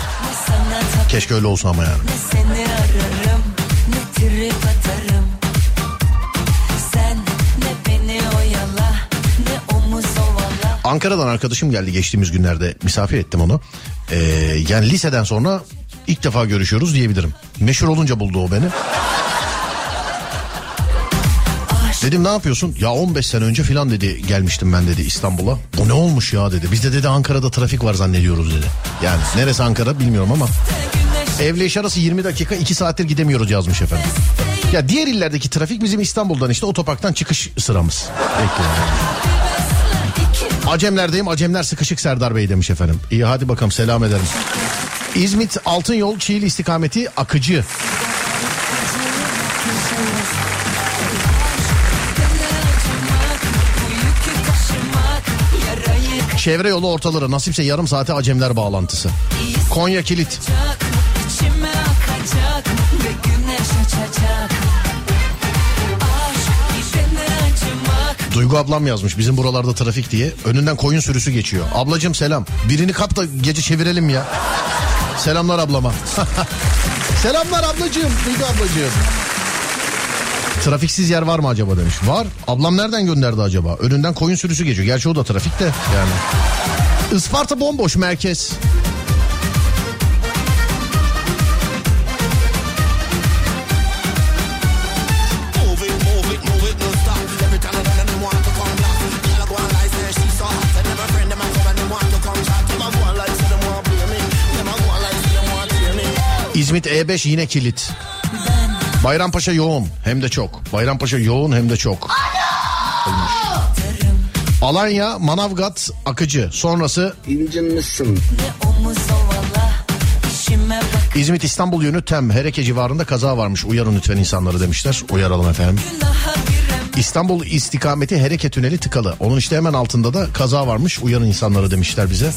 Keşke öyle olsa ama yani. Ne seni ararım, ne trip atarım. Sen ne beni oyala, ne omuz ovala. Ankara'dan arkadaşım geldi geçtiğimiz günlerde, misafir ettim onu. Ee, yani liseden sonra ilk defa görüşüyoruz diyebilirim. Meşhur olunca buldu o beni. Dedim ne yapıyorsun? Ya on beş sene önce filan dedi gelmiştim ben dedi İstanbul'a. O ne olmuş ya dedi. Biz de dedi Ankara'da trafik var zannediyoruz dedi. Yani neresi Ankara bilmiyorum ama. Evle iş arası yirmi dakika, iki saattir gidemiyoruz yazmış efendim. Ya diğer illerdeki trafik bizim İstanbul'dan işte otoparktan çıkış sıramız. Bekliyorum. Acemlerdeyim, Acemler sıkışık Serdar Bey demiş efendim. İyi hadi bakalım, selam ederim. İzmit Altınyol Çiğli istikameti Akıcı. Çevre yolu ortaları, nasipse yarım saate Acemler bağlantısı. Konya Kilit. Duygu ablam yazmış bizim buralarda trafik diye. Önünden koyun sürüsü geçiyor. Ablacığım selam. Birini kap da gece çevirelim ya. Selamlar ablama. Selamlar ablacığım. Duygu ablacığım. Trafiksiz yer var mı acaba demiş. Var. Ablam nereden gönderdi acaba? Önünden koyun sürüsü geçiyor. Gerçi o da trafikte yani. Isparta bomboş merkez. İzmit E beş yine kilit. Bayrampaşa yoğun hem de çok. Bayrampaşa yoğun hem de çok. Alanya, Manavgat, Akıcı. Sonrası İncinmişsin. İzmit İstanbul yönü tem. Hereke civarında kaza varmış. Uyarın lütfen insanları demişler. Uyaralım efendim. İstanbul istikameti Hereke Tüneli tıkalı. Onun işte hemen altında da kaza varmış. Uyarın insanları demişler bize.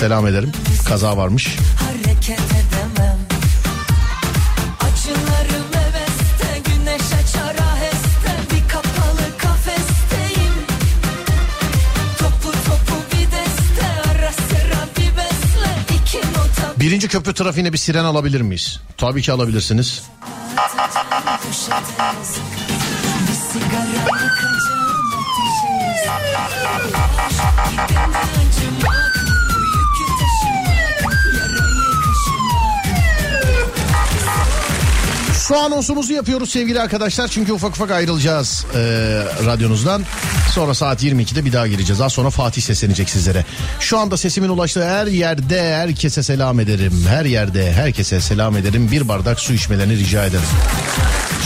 Selam ederim. Kaza varmış. Hareket edemem. Birinci köprü trafiğine bir siren alabilir miyiz? Tabii ki alabilirsiniz. Şu anonsumuzu yapıyoruz sevgili arkadaşlar. Çünkü ufak ufak ayrılacağız e, radyonuzdan. Sonra saat yirmi ikide bir daha gireceğiz. Az sonra Fatih seslenecek sizlere. Şu anda sesimin ulaştığı her yerde herkese selam ederim. Her yerde herkese selam ederim. Bir bardak su içmelerini rica ederim.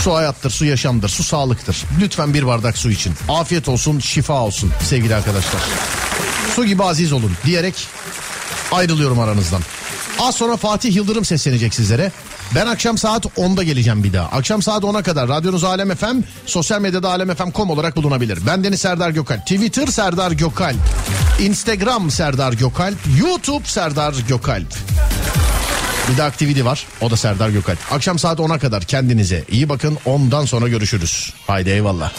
Su hayattır, su yaşamdır, su sağlıktır. Lütfen bir bardak su için. Afiyet olsun, şifa olsun sevgili arkadaşlar. Su gibi aziz olun diyerek ayrılıyorum aranızdan. Az sonra Fatih Yıldırım seslenecek sizlere. Ben akşam saat onda geleceğim bir daha. Akşam saat ona kadar radyonuz Alem F M, sosyal medyada alem f m nokta com olarak bulunabilir. Ben Deniz Serdar Gökalp, Twitter Serdar Gökalp, Instagram Serdar Gökalp, YouTube Serdar Gökalp. Bir de aktivite var, o da Serdar Gökalp. Akşam saat ona kadar kendinize iyi bakın, ondan sonra görüşürüz. Haydi eyvallah.